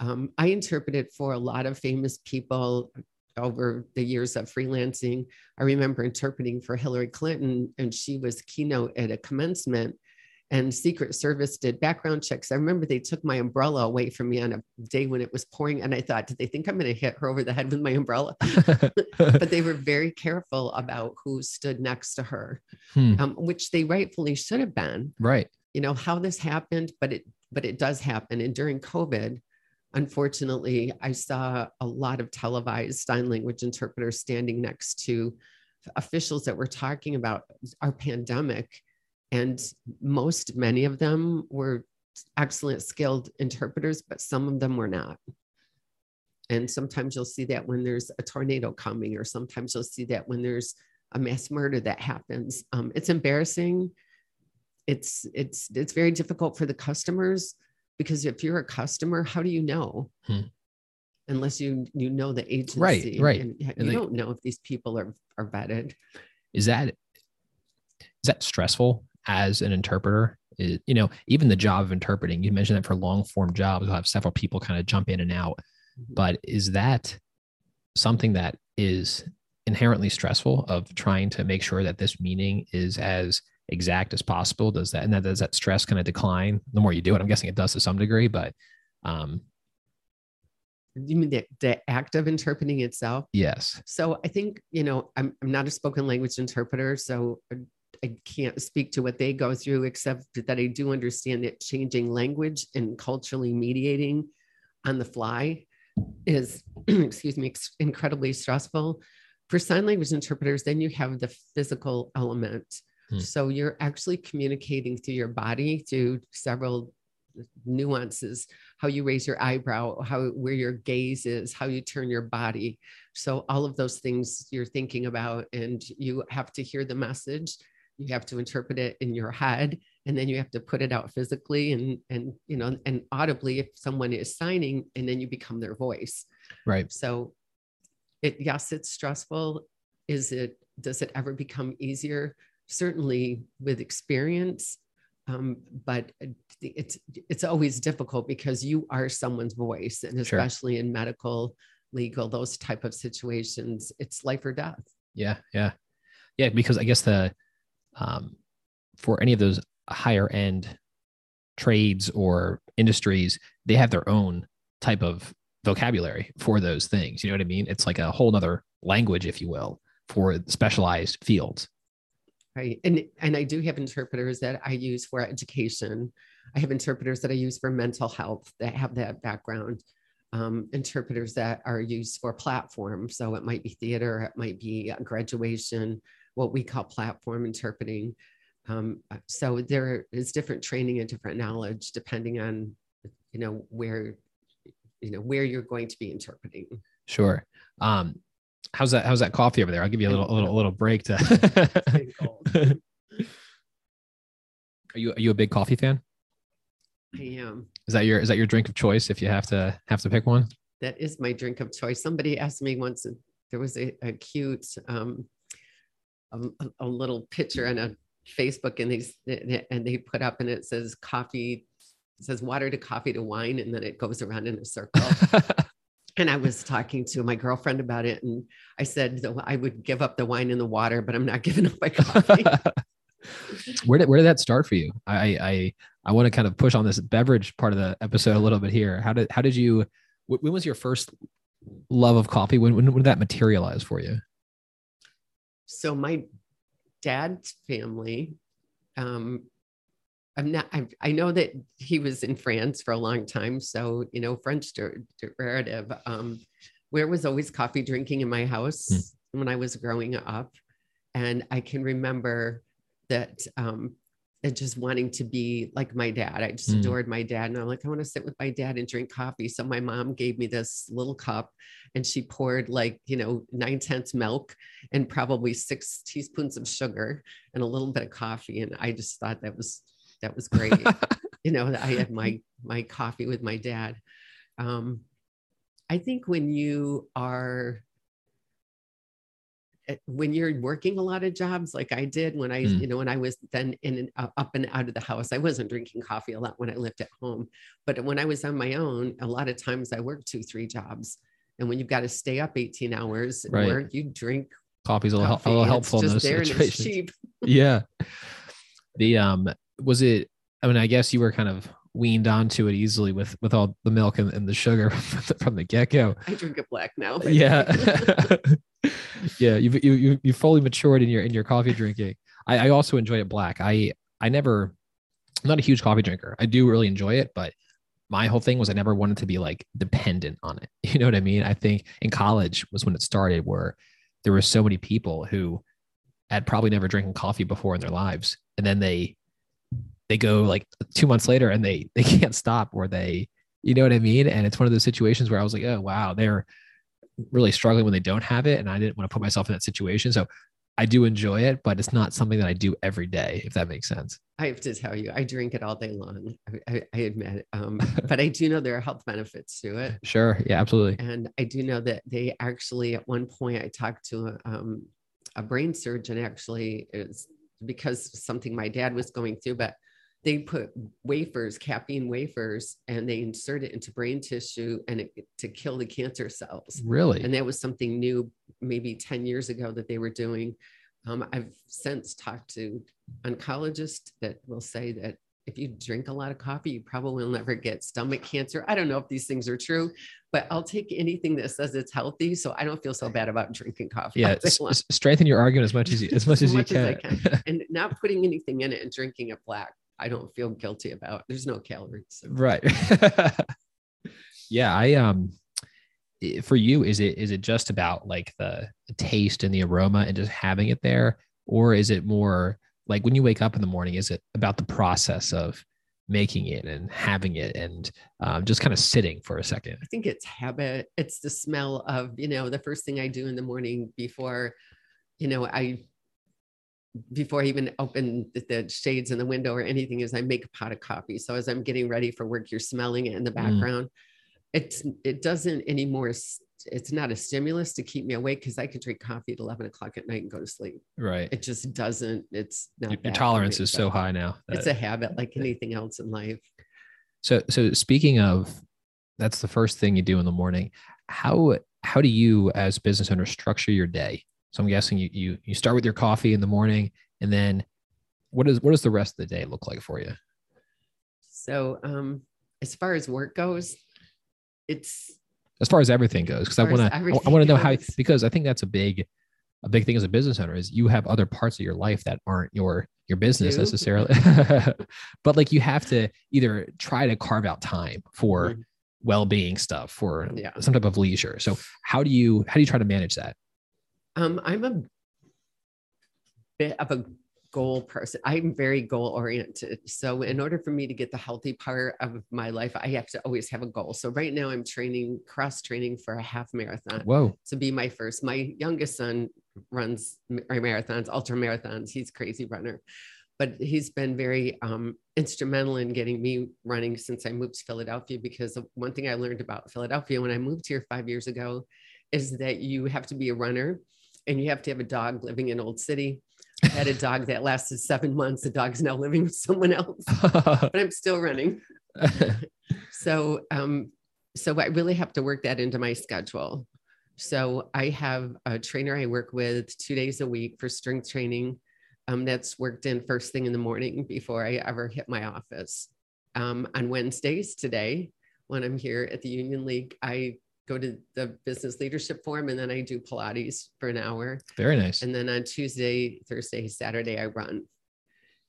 Um, I interpreted for a lot of famous people over the years of freelancing. I remember interpreting for Hillary Clinton, and she was keynote at a commencement, and Secret Service did background checks. I remember they took my umbrella away from me on a day when it was pouring. And I thought, did they think I'm going to hit her over the head with my umbrella? But they were very careful about who stood next to her, hmm. um, which they rightfully should have been. Right. You know, how this happened, but it, but it does happen. And during COVID, unfortunately, I saw a lot of televised sign language interpreters standing next to officials that were talking about our pandemic. And most, many of them were excellent, skilled interpreters, but some of them were not. And sometimes you'll see that when there's a tornado coming, or sometimes you'll see that when there's a mass murder that happens. Um, it's embarrassing. It's, it's, it's very difficult for the customers, because if you're a customer, how do you know? Hmm. Unless you, you know the agency. Right, right. And you and they, don't know if these people are, are vetted. Is that, is that stressful as an interpreter? Is, you know, even the job of interpreting, you mentioned that for long form jobs, we'll have several people kind of jump in and out. Mm-hmm. But is that something that is inherently stressful of trying to make sure that this meaning is as exact as possible? Does that, and that, does that stress kind of decline the more you do it? I'm guessing it does to some degree, but, um, you mean the, the act of interpreting itself? Yes. So I think, you know, I'm, I'm not a spoken language interpreter, so I can't speak to what they go through, except that I do understand that changing language and culturally mediating on the fly is, excuse me, incredibly stressful. For sign language interpreters, then you have the physical element. Hmm. So you're actually communicating through your body, through several nuances, how you raise your eyebrow, how, where your gaze is, how you turn your body. So all of those things you're thinking about, and you have to hear the message, you have to interpret it in your head, and then you have to put it out physically and, and, you know, and audibly if someone is signing, and then you become their voice. Right. So it, yes, it's stressful. Is it, does it ever become easier? Certainly with experience. Um, but it's, it's always difficult because you are someone's voice, and especially sure. in medical, legal, those type of situations, it's life or death. Yeah. Yeah. Yeah. Because I guess the, um, for any of those higher end trades or industries, they have their own type of vocabulary for those things. You know what I mean? It's like a whole nother language, if you will, for specialized fields. Right. And, and I do have interpreters that I use for education. I have interpreters that I use for mental health that have that background, um, interpreters that are used for platform. So it might be theater, it might be graduation, what we call platform interpreting. Um, so there is different training and different knowledge depending on, you know, where, you know, where you're going to be interpreting. Sure. Um, How's that? How's that coffee over there? I'll give you a little, a little, a little break to. Are you, are you a big coffee fan? I am. Is that your, is that your drink of choice? If you have to, have to pick one. That is my drink of choice. Somebody asked me once, there was a, a cute, um, a, a little picture on a Facebook, and they, and they put up, and it says coffee, it says water to coffee to wine. And then it goes around in a circle. And I was talking to my girlfriend about it, and I said that I would give up the wine and the water, but I'm not giving up my coffee. Where did where did that start for you? I I I want to kind of push on this beverage part of the episode a little bit here. How did how did you? When was your first love of coffee? When when, when did that materialize for you? So my dad's family. Um, I'm not, I, I know that he was in France for a long time. So, you know, French der, derivative, um, where was always coffee drinking in my house mm. when I was growing up. And I can remember that, um, and just wanting to be like my dad. I just mm. adored my dad. And I'm like, I want to sit with my dad and drink coffee. So my mom gave me this little cup, and she poured like, you know, nine tenths milk and probably six teaspoons of sugar and a little bit of coffee. And I just thought that was That was great. You know, I had my, my coffee with my dad. Um, I think when you are, when you're working a lot of jobs, like I did when I, mm. you know, when I was then in and uh, up and out of the house, I wasn't drinking coffee a lot when I lived at home, but when I was on my own, a lot of times I worked two, three jobs. And when you've got to stay up eighteen hours and right. work, you drink. Coffee's a little, coffee, a little helpful. It's just in those there situations. And it's cheap. Yeah. The, um, was it, I mean, I guess you were kind of weaned onto it easily with, with all the milk and, and the sugar from the, from the get-go. I drink it black now. Yeah. Yeah. You've, you, you, you fully matured in your, in your coffee drinking. I, I also enjoy it black. I, I never, I'm not a huge coffee drinker. I do really enjoy it, but my whole thing was I never wanted to be like dependent on it. You know what I mean? I think in college was when it started, where there were so many people who had probably never drinking coffee before in their lives. And then they, they go like two months later and they, they can't stop, or they, you know what I mean? And it's one of those situations where I was like, oh, wow, they're really struggling when they don't have it. And I didn't want to put myself in that situation. So I do enjoy it, but it's not something that I do every day, if that makes sense. I have to tell you, I drink it all day long. I, I admit it. Um, but I do know there are health benefits to it. Sure. Yeah, absolutely. And I do know that they actually, at one point I talked to a, um, a brain surgeon, actually, is because something my dad was going through, but they put wafers, caffeine wafers, and they insert it into brain tissue and it, to kill the cancer cells. Really? And that was something new, maybe ten years ago, that they were doing. Um, I've since talked to oncologists that will say that if you drink a lot of coffee, you probably will never get stomach cancer. I don't know if these things are true, but I'll take anything that says it's healthy, so I don't feel so bad about drinking coffee. Yeah, s- strengthen your argument as much as you, as much as, as, much you as can. I can, and not putting anything in it and drinking it black. I don't feel guilty about. There's no calories. So. Right. Yeah. I, um, for you, is it, is it just about like the taste and the aroma and just having it there? Or is it more like when you wake up in the morning, is it about the process of making it and having it and um, just kind of sitting for a second? I think it's habit. It's the smell of, you know, the first thing I do in the morning before, you know, I, before I even open the shades in the window or anything is I make a pot of coffee. So as I'm getting ready for work, you're smelling it in the background. Mm. It's, it doesn't anymore. It's not a stimulus to keep me awake because I could drink coffee at eleven o'clock at night and go to sleep. Right. It just doesn't, it's not. Your, your tolerance is so high now. That, it's a habit like anything else in life. So, so speaking of, that's the first thing you do in the morning. How, how do you as business owners structure your day? So I'm guessing you, you, you start with your coffee in the morning, and then what is, what does the rest of the day look like for you? So, um, as far as work goes, it's as far as everything goes. Cause I want to, I want to know how, because I think that's a big, a big thing as a business owner is you have other parts of your life that aren't your, your business necessarily, but like you have to either try to carve out time for mm-hmm. well-being stuff, for yeah. some type of leisure. So how do you, how do you try to manage that? Um, I'm a bit of a goal person. I'm very goal oriented. So in order for me to get the healthy part of my life, I have to always have a goal. So right now I'm training, cross training for a half marathon. Whoa. To be my first. My youngest son runs marathons, ultra marathons. He's a crazy runner, but he's been very um, instrumental in getting me running since I moved to Philadelphia, because one thing I learned about Philadelphia when I moved here five years ago is that you have to be a runner. And you have to have a dog living in Old City. I had a dog that lasted seven months. The dog's now living with someone else, but I'm still running. So, um, so I really have to work that into my schedule. So I have a trainer I work with two days a week for strength training. Um, that's worked in first thing in the morning before I ever hit my office. Um, on Wednesdays today, when I'm here at the Union League, I go to the business leadership forum, and then I do Pilates for an hour. Very nice. And then on Tuesday, Thursday, Saturday, I run.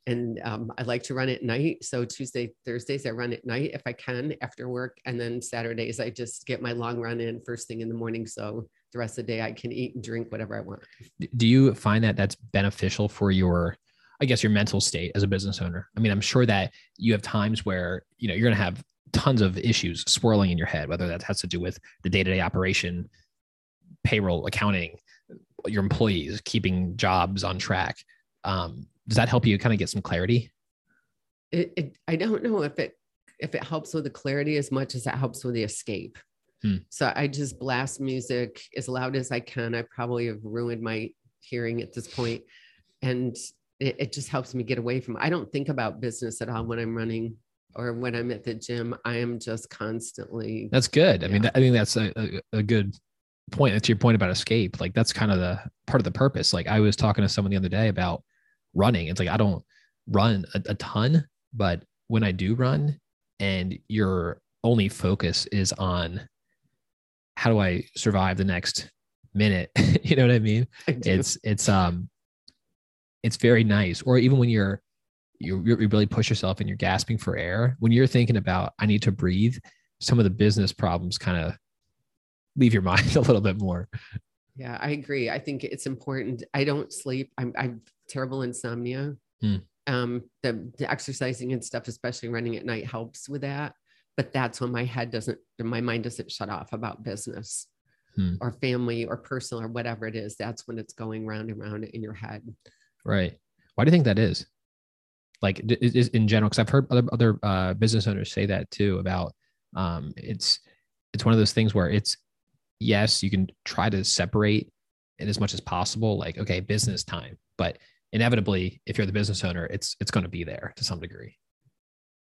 And um, I like to run at night. So Tuesday, Thursdays, I run at night if I can after work. And then Saturdays, I just get my long run in first thing in the morning. So the rest of the day I can eat and drink whatever I want. Do you find that that's beneficial for your, I guess, your mental state as a business owner? I mean, I'm sure that you have times where, you know, you're going to have tons of issues swirling in your head, whether that has to do with the day-to-day operation, payroll, accounting, your employees, keeping jobs on track. Um, does that help you kind of get some clarity? It, it, I don't know if it, if it helps with the clarity as much as it helps with the escape. Hmm. So I just blast music as loud as I can. I probably have ruined my hearing at this point. And it, it just helps me get away from, I don't think about business at all when I'm running or when I'm at the gym. I am just constantly. That's good. I yeah. mean, I think that's a, a, a good point. That's your point about escape. Like that's kind of the part of the purpose. Like I was talking to someone the other day about running. It's like, I don't run a, a ton, but when I do run and your only focus is on how do I survive the next minute? You know what I mean? I it's, it's, um, it's very nice. Or even when you're you, you really push yourself and you're gasping for air, when you're thinking about, I need to breathe, some of the business problems kind of leave your mind a little bit more. Yeah, I agree. I think it's important. I don't sleep. I'm, I'm terrible insomnia. Hmm. Um, the, the exercising and stuff, especially running at night, helps with that. But that's when my head doesn't, my mind doesn't shut off about business hmm. or family or personal or whatever it is. That's when it's going round and round in your head. Right. Why do you think that is? Like, is in general, because I've heard other other uh, business owners say that too. About um, it's it's one of those things where it's, yes, you can try to separate it as much as possible. Like, okay, business time, but inevitably, if you're the business owner, it's it's going to be there to some degree.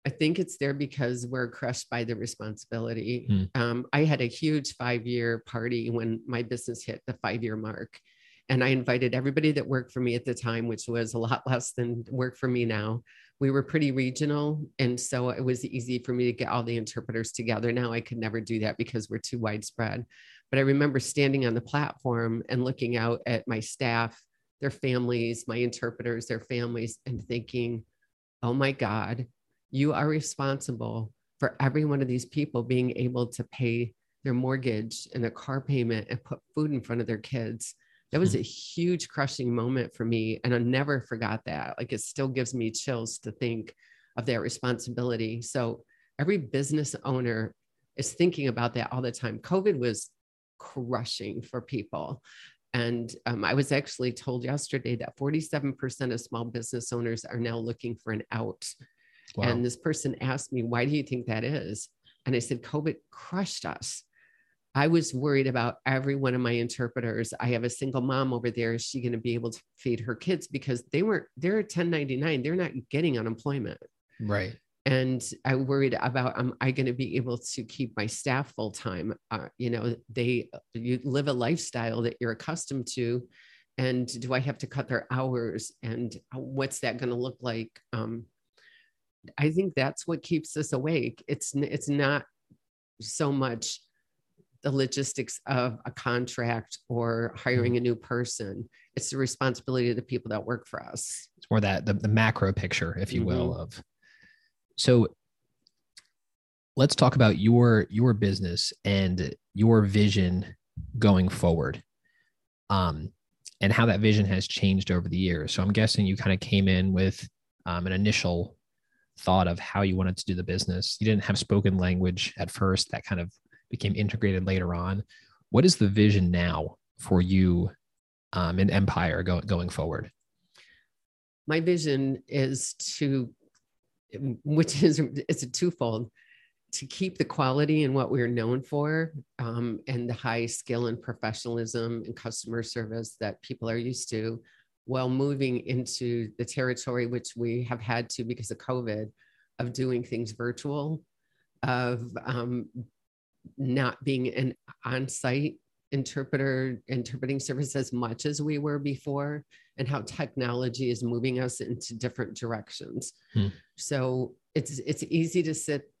I think it's there because we're crushed by the responsibility. Mm. Um, I had a huge five-year party when my business hit the five-year mark. And I invited everybody that worked for me at the time, which was a lot less than work for me now. We were pretty regional. And so it was easy for me to get all the interpreters together. Now I could never do that because we're too widespread. But I remember standing on the platform and looking out at my staff, their families, my interpreters, their families, and thinking, oh my God, you are responsible for every one of these people being able to pay their mortgage and their car payment and put food in front of their kids. That was a huge crushing moment for me. And I never forgot that. Like, it still gives me chills to think of that responsibility. So every business owner is thinking about that all the time. COVID was crushing for people. And um, I was actually told yesterday that forty-seven percent of small business owners are now looking for an out. Wow. And this person asked me, why do you think that is? And I said, COVID crushed us. I was worried about every one of my interpreters. I have a single mom over there. Is she going to be able to feed her kids? Because they weren't, they're ten ninety-nine. They're not getting unemployment. Right. And I worried about, am I going to be able to keep my staff full time? Uh, you know, they, you live a lifestyle that you're accustomed to. And do I have to cut their hours? And what's that going to look like? Um, I think that's what keeps us awake. It's, it's not so much the logistics of a contract or hiring a new person. It's the responsibility of the people that work for us. It's more that the, the macro picture, if you mm-hmm. will, of. So let's talk about your, your business and your vision going forward, um, and how that vision has changed over the years. So I'm guessing you kind of came in with um, an initial thought of how you wanted to do the business. You didn't have spoken language at first. That kind of became integrated later on. What is the vision now for you um, in Empire go, going forward? My vision is to... which is, it's a twofold, to keep the quality in what we're known for, um, and the high skill and professionalism and customer service that people are used to, while moving into the territory, which we have had to because of COVID, of doing things virtual, of um, not being an on-site interpreter, interpreting service as much as we were before, and how technology is moving us into different directions. Hmm. So it's, it's easy to sit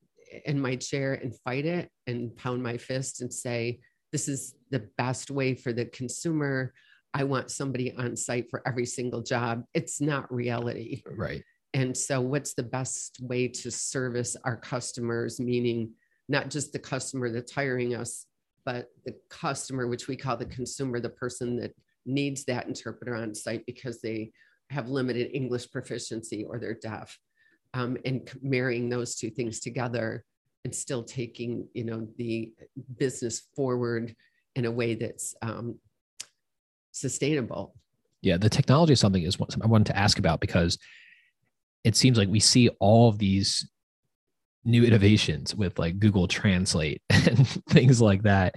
in my chair and fight it and pound my fist and say, this is the best way for the consumer. I want somebody on site for every single job. It's not reality. Right. And so what's the best way to service our customers, meaning not just the customer that's hiring us, but the customer, which we call the consumer, the person that needs that interpreter on site because they have limited English proficiency or they're deaf, um, and marrying those two things together and still taking, you know, the business forward in a way that's um, sustainable. Yeah, the technology is something is I wanted to ask about, because it seems like we see all of these new innovations with like Google Translate and things like that.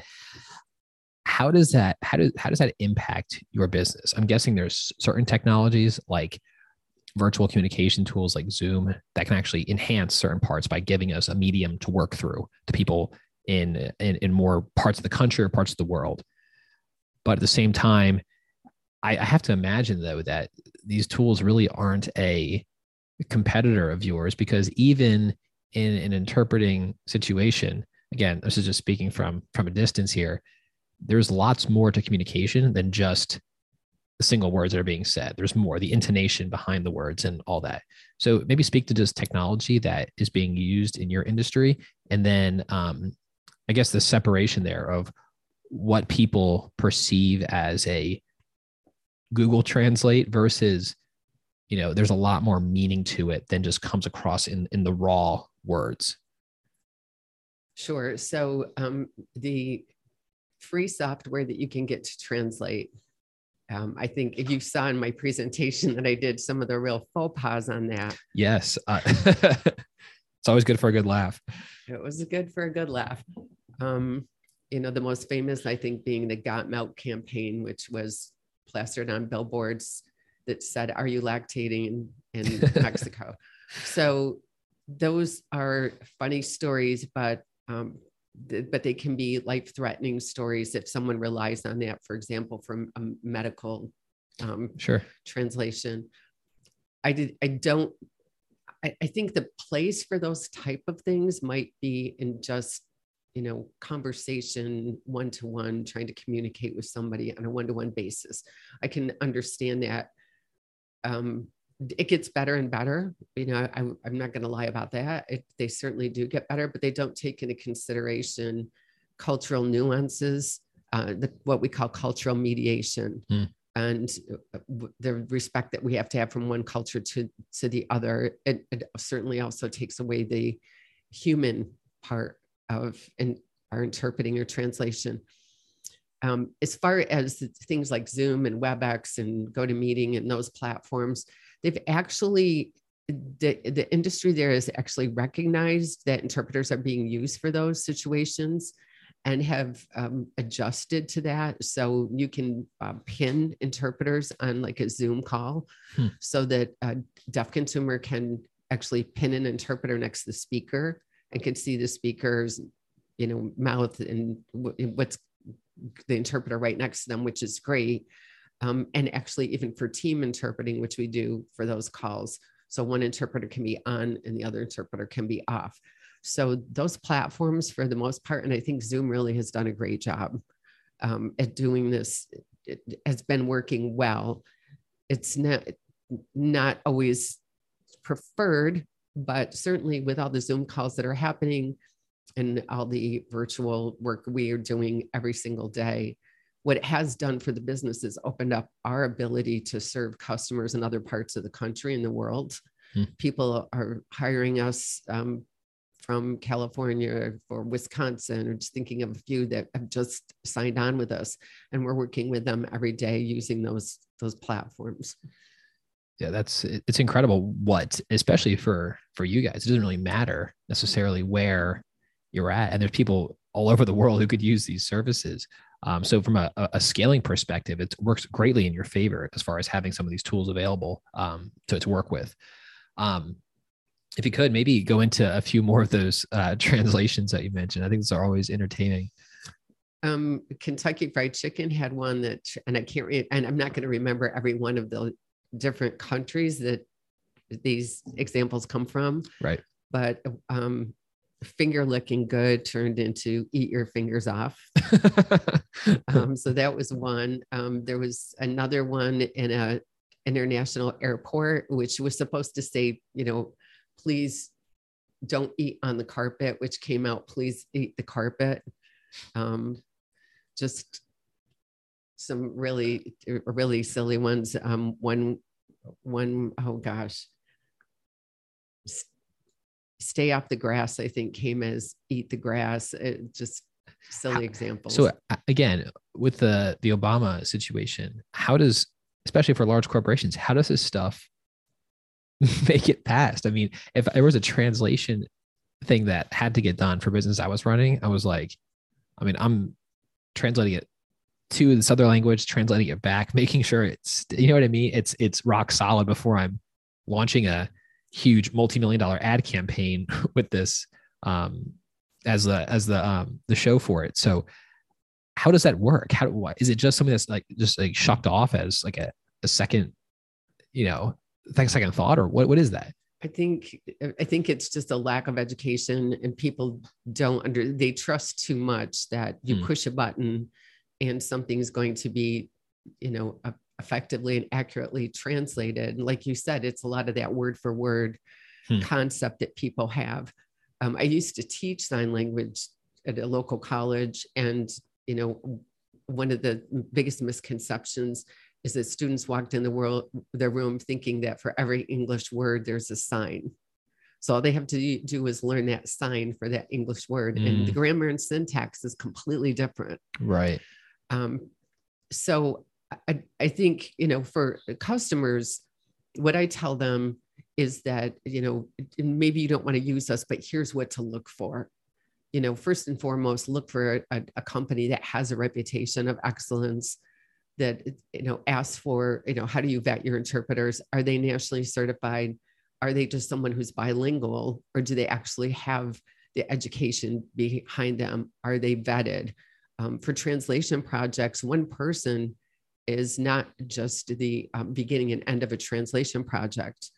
How does that, how does, how does that impact your business? I'm guessing there's certain technologies like virtual communication tools like Zoom that can actually enhance certain parts by giving us a medium to work through to people in, in, in more parts of the country or parts of the world. But at the same time, I, I have to imagine though, that these tools really aren't a competitor of yours, because even in an interpreting situation, again, this is just speaking from, from a distance here, there's lots more to communication than just the single words that are being said. There's more, the intonation behind the words and all that. So maybe speak to just technology that is being used in your industry. And then um, I guess the separation there of what people perceive as a Google Translate versus, you know, there's a lot more meaning to it than just comes across in, in the raw words. Sure. So um, the free software that you can get to translate, Um, I think if you saw in my presentation that I did some of the real faux pas on that. Yes. Uh, it's always good for a good laugh. It was good for a good laugh. Um, you know, the most famous, I think, being the Got Milk campaign, which was plastered on billboards that said, "Are you lactating in, in Mexico?" So those are funny stories, but um, but they can be life-threatening stories if someone relies on that, for example, from a medical um, sure. translation. I did. I don't, I, I think the place for those type of things might be in just, you know, conversation, one-to-one, trying to communicate with somebody on a one-to-one basis. I can understand that. Um, it gets better and better. You know, I, I'm not going to lie about that. It, they certainly do get better, but they don't take into consideration cultural nuances, uh, the, what we call cultural mediation, mm. and the respect that we have to have from one culture to, to the other. It, it certainly also takes away the human part of in, our interpreting or translation. Um, as far as things like Zoom and WebEx and GoToMeeting and those platforms, they've actually, the, the industry there has actually recognized that interpreters are being used for those situations and have um, adjusted to that. So you can uh, pin interpreters on like a Zoom call hmm. so that a deaf consumer can actually pin an interpreter next to the speaker and can see the speaker's, you know, mouth and w- what's the interpreter right next to them, which is great. Um, and actually even for team interpreting, which we do for those calls. So one interpreter can be on and the other interpreter can be off. So those platforms for the most part, and I think Zoom really has done a great job um, at doing this, it has been working well. It's not, not always preferred, but certainly with all the Zoom calls that are happening and all the virtual work we are doing every single day, what it has done for the business is opened up our ability to serve customers in other parts of the country and the world. Hmm. People are hiring us um, from California or Wisconsin, or just thinking of a few that have just signed on with us, and we're working with them every day using those those platforms. Yeah, that's it's incredible. What, especially for for you guys, it doesn't really matter necessarily where you're at, and there's people all over the world who could use these services. Um, so from a, a scaling perspective, it works greatly in your favor as far as having some of these tools available um, to, to work with. Um, if you could, maybe go into a few more of those uh, translations that you mentioned. I think those are always entertaining. Um, Kentucky Fried Chicken had one that, and I can't read, and I'm not going to remember every one of the different countries that these examples come from. Right. But um, finger licking good turned into eat your fingers off. um, so that was one. Um, there was another one in a international airport, which was supposed to say, you know, please don't eat on the carpet, which came out, please eat the carpet. Um, just some really, really silly ones. Um, one, one, oh gosh. Stay off the grass, I think, came as eat the grass. It just silly examples. So again, with the, the Obama situation, how does, especially for large corporations, how does this stuff make it past? I mean, if there was a translation thing that had to get done for business I was running, I was like, I mean, I'm translating it to this other language, translating it back, making sure it's, you know what I mean? It's, it's rock solid before I'm launching a huge multi-million dollar ad campaign with this um, as the, as the, um, the show for it. So how does that work? How do, is it just something that's like, just like shucked off as like a, a second, you know, second thought, or what, what is that? I think, I think it's just a lack of education, and people don't under, they trust too much that you mm. push a button and something's going to be, you know, a, effectively and accurately translated. And like you said, it's a lot of that word for word hmm. concept that people have. Um, I used to teach sign language at a local college. And, you know, one of the biggest misconceptions is that students walked in the world, their room thinking that for every English word, there's a sign. So all they have to do is learn that sign for that English word. Mm. And the grammar and syntax is completely different. Right. Um, so I, I think, you know, for customers, what I tell them is that, you know, maybe you don't want to use us, but here's what to look for. You know, first and foremost, look for a, a company that has a reputation of excellence, that, you know, asks for, you know, how do you vet your interpreters? Are they nationally certified? Are they just someone who's bilingual, or do they actually have the education behind them? Are they vetted? Um, for translation projects, one person is not just the um, beginning and end of a translation project.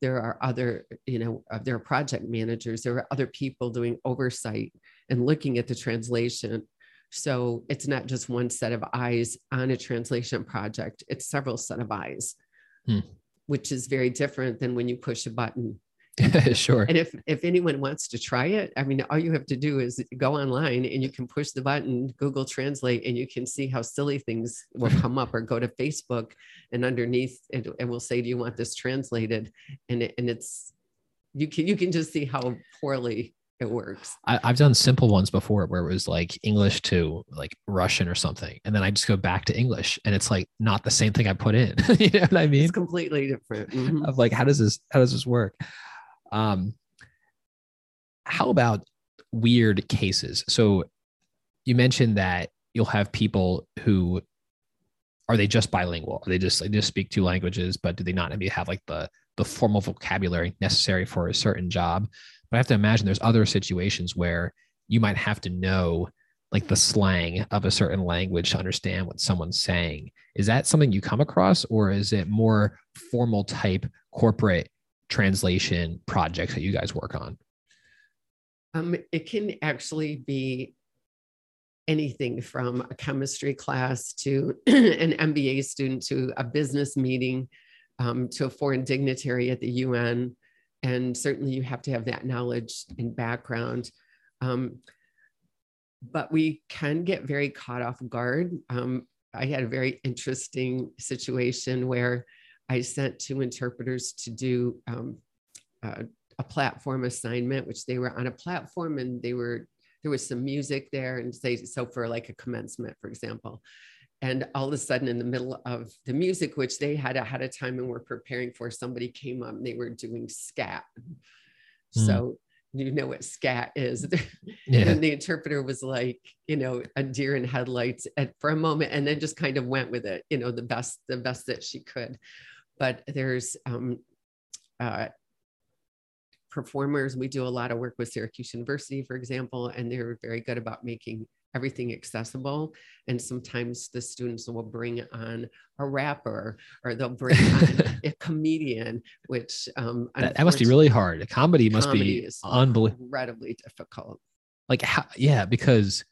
There are other, you know, uh, there are project managers, there are other people doing oversight and looking at the translation. So it's not just one set of eyes on a translation project, it's several set of eyes, hmm. which is very different than when you push a button. Sure. And if, if anyone wants to try it, I mean, all you have to do is go online and you can push the button, Google Translate, and you can see how silly things will come up, or go to Facebook and underneath it, it will say, do you want this translated? And, it, and it's, you can, you can just see how poorly it works. I, I've done simple ones before where it was like English to like Russian or something. And then I just go back to English and it's like not the same thing I put in. You know what I mean? It's completely different. Mm-hmm. Of like, how does this, how does this work? Um, how about weird cases? So you mentioned that you'll have people who, are they just bilingual? Are they just, they just speak two languages, but do they not maybe have like the, the formal vocabulary necessary for a certain job? But I have to imagine there's other situations where you might have to know like the slang of a certain language to understand what someone's saying. Is that something you come across, or is it more formal type corporate translation projects that you guys work on? Um, it can actually be anything from a chemistry class to an M B A student to a business meeting um, to a foreign dignitary at the U N. And certainly you have to have that knowledge and background. Um, but we can get very caught off guard. Um, I had a very interesting situation where I sent two interpreters to do um, uh, a platform assignment, which they were on a platform and they were, there was some music there, and say, so for like a commencement, for example. And all of a sudden in the middle of the music, which they had ahead of time and were preparing for, somebody came up and they were doing scat. Mm. So you know what scat is. Yeah. And the interpreter was like, you know, a deer in headlights at, for a moment, and then just kind of went with it, you know, the best, the best that she could. But there's um, uh, performers. We do a lot of work with Syracuse University, for example, and they're very good about making everything accessible. And sometimes the students will bring on a rapper, or they'll bring on a comedian, which um, that, that must be really hard. A comedy, comedy must be unbelievable, incredibly difficult. Like, how, yeah, because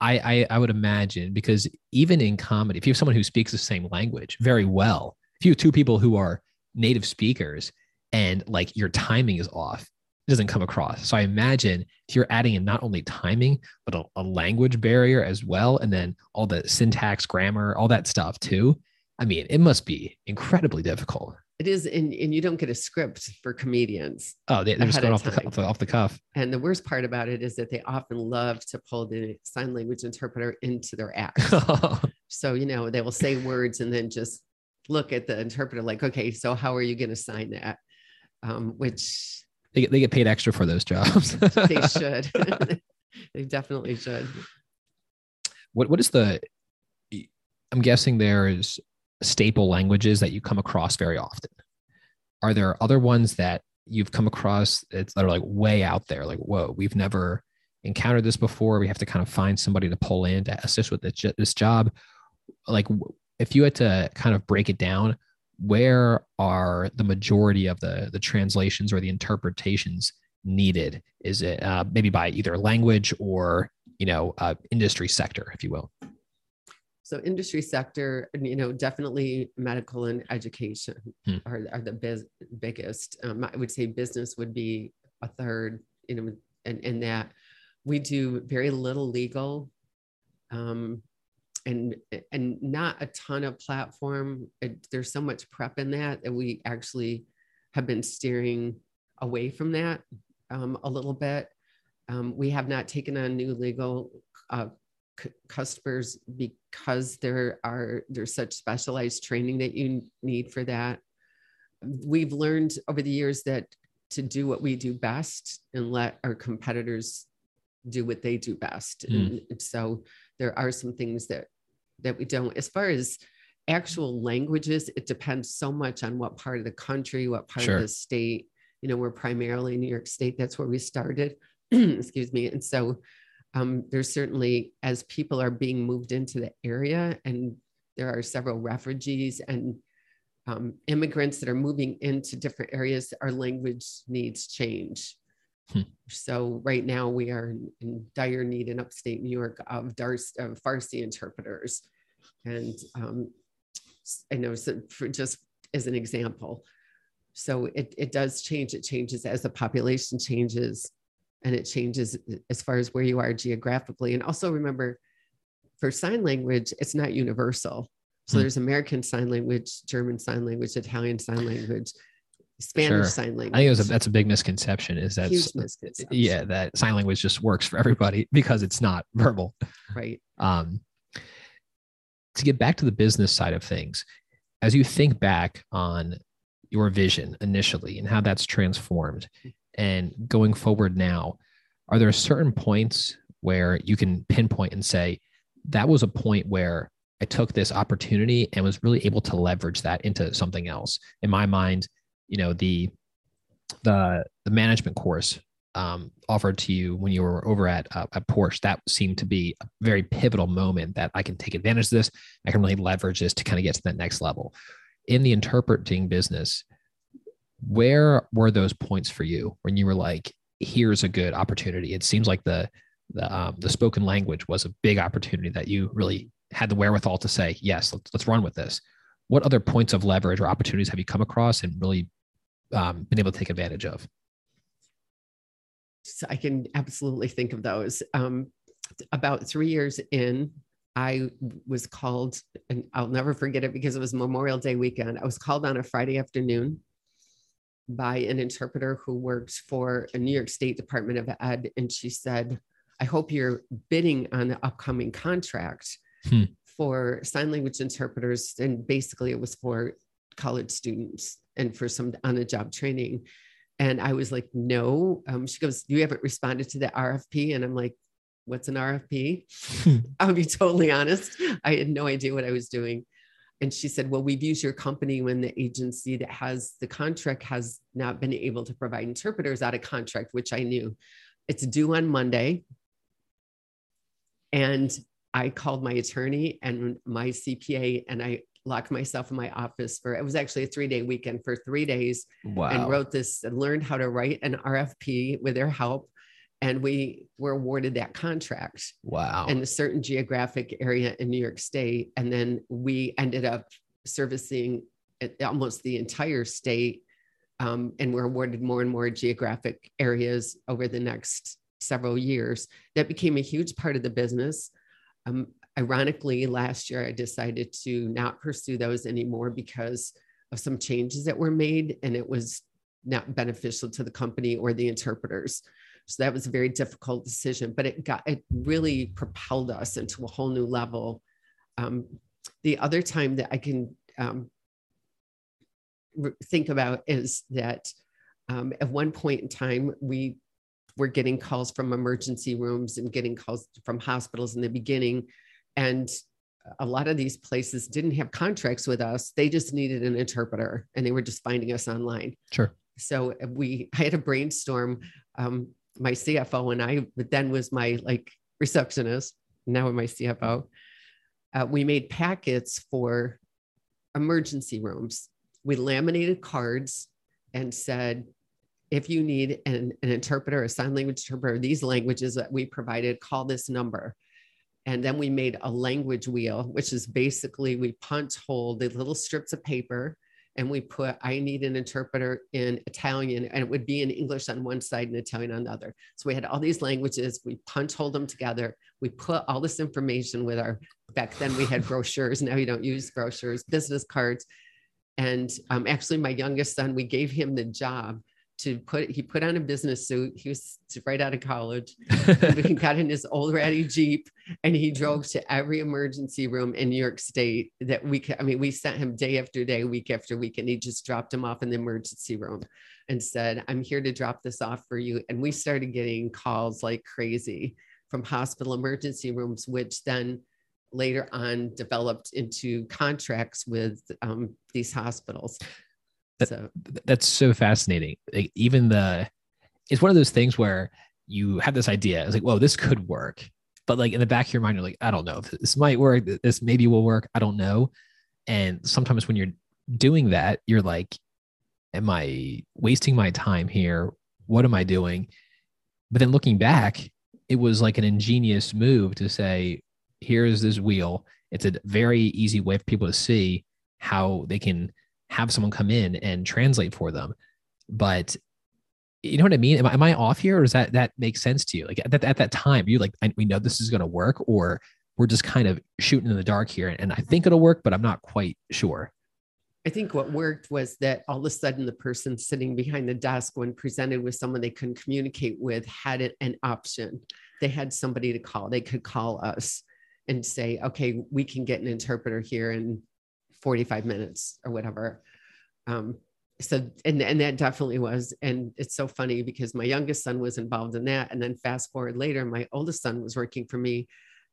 I, I I would imagine, because even in comedy, if you have someone who speaks the same language very well, if you have two people who are native speakers and like your timing is off, it doesn't come across. So I imagine if you're adding in not only timing, but a, a language barrier as well, and then all the syntax, grammar, all that stuff too. I mean, it must be incredibly difficult. It is, and, and you don't get a script for comedians. Oh, they, they're just going off the, off, the, off the cuff. And the worst part about it is that they often love to pull the sign language interpreter into their act. So, you know, they will say words and then just look at the interpreter like, okay, so how are you going to sign that? Um, which... They get, they get paid extra for those jobs. They should. They definitely should. What What is the... I'm guessing there's staple languages that you come across very often. Are there other ones that you've come across that are like way out there? Like, whoa, we've never encountered this before. We have to kind of find somebody to pull in to assist with this job. Like, if you had to kind of break it down, where are the majority of the, the translations or the interpretations needed? Is it uh, maybe by either language or, you know, uh, industry sector, if you will? So industry sector, you know, definitely medical and education hmm. are, are the biz, biggest. Um, I would say business would be a third, you know, and, and that we do very little legal um, and, and not a ton of platform. It, there's so much prep in that that we actually have been steering away from that um, a little bit. Um, we have not taken on new legal uh, c- customers because there are there's such specialized training that you need for that. We've learned over the years that to do what we do best and let our competitors do what they do best. Mm. And so there are some things that that we don't. As far as actual languages, it depends so much on what part of the country, what part sure. of the state. You know, we're primarily New York State. That's where we started. Excuse me. And so um, there's certainly, as people are being moved into the area, and there are several refugees and um, immigrants that are moving into different areas, our language needs change. Hmm. So right now we are in, in dire need in upstate New York of, Dar- of Farsi interpreters. And um, I know so for just as an example. So it, it does change. It changes as the population changes. And it changes as far as where you are geographically. And also remember, for sign language, it's not universal. So hmm. there's American Sign Language, German Sign Language, Italian Sign Language, Spanish sure. Sign Language. I think it was a, that's a big misconception. Is that huge misconception. Yeah, that sign language just works for everybody because it's not verbal. Right. Um, to get back to the business side of things, as you think back on your vision initially and how that's transformed, and going forward now, are there certain points where you can pinpoint and say, that was a point where I took this opportunity and was really able to leverage that into something else? In my mind, you know, the the, the management course um, offered to you when you were over at, uh, at Porsche, that seemed to be a very pivotal moment that I can take advantage of this. I can really leverage this to kind of get to that next level. In the interpreting business, where were those points for you when you were like, here's a good opportunity? It seems like the the, um, the spoken language was a big opportunity that you really had the wherewithal to say, yes, let's, let's run with this. What other points of leverage or opportunities have you come across and really um, been able to take advantage of? So I can absolutely think of those. Um, about three years in, I was called, and I'll never forget it because it was Memorial Day weekend. I was called on a Friday afternoon by an interpreter who works for a New York State Department of Ed. And she said, I hope you're bidding on the upcoming contract hmm. for sign language interpreters. And basically it was for college students and for some on-the-job training. And I was like, no. Um, she goes, you haven't responded to the R F P. And I'm like, what's an R F P? I'll be totally honest. I had no idea what I was doing. And she said, well, we've used your company when the agency that has the contract has not been able to provide interpreters out of contract, which I knew. It's due on Monday. And I called my attorney and my C P A, and I locked myself in my office for, it was actually a three-day weekend, for three days. Wow. And wrote this and learned how to write an R F P with their help. And we were awarded that contract. Wow. In a certain geographic area in New York State. And then we ended up servicing almost the entire state. Um, and we're awarded more and more geographic areas over the next several years. That became a huge part of the business. Um, ironically, last year, I decided to not pursue those anymore because of some changes that were made. And it was not beneficial to the company or the interpreters. So that was a very difficult decision, but it got, it really propelled us into a whole new level. Um, the other time that I can um, re- think about is that um, at one point in time, we were getting calls from emergency rooms and getting calls from hospitals in the beginning. And a lot of these places didn't have contracts with us. They just needed an interpreter and they were just finding us online. Sure. So we, I had a brainstorm. Um, my C F O and I, but then was my like receptionist, now my C F O, uh, we made packets for emergency rooms. We laminated cards and said, if you need an, an interpreter, a sign language interpreter, these languages that we provided, call this number. And then we made a language wheel, which is basically we punch hole the little strips of paper and we put, I need an interpreter in Italian, and it would be in English on one side and Italian on the other. So we had all these languages, we punch hole them together. We put all this information with our, back then we had brochures, now you don't use brochures, business cards. And um, actually my youngest son, we gave him the job to put, he put on a business suit. He was right out of college. He got in his old ratty Jeep and he drove to every emergency room in New York State that we could. I mean, we sent him day after day, week after week, and he just dropped him off in the emergency room and said, I'm here to drop this off for you. And we started getting calls like crazy from hospital emergency rooms, which then later on developed into contracts with um, these hospitals. That, so. That's so fascinating. Like even the, it's one of those things where you have this idea. It's like, whoa, this could work. But like in the back of your mind, you're like, I don't know if this might work. This maybe will work. I don't know. And sometimes when you're doing that, you're like, am I wasting my time here? What am I doing? But then looking back, it was like an ingenious move to say, here's this wheel. It's a very easy way for people to see how they can have someone come in and translate for them. But you know what I mean? Am I, am I off here? Or does that, that make sense to you? Like at that, at that time, you like, I, we know this is going to work, or we're just kind of shooting in the dark here. And, and I think it'll work, but I'm not quite sure. I think what worked was that all of a sudden the person sitting behind the desk, when presented with someone they couldn't communicate with, had an option. They had somebody to call. They could call us and say, okay, we can get an interpreter here and forty-five minutes or whatever. Um, so, and, and that definitely was, and it's so funny because my youngest son was involved in that. And then fast forward later, my oldest son was working for me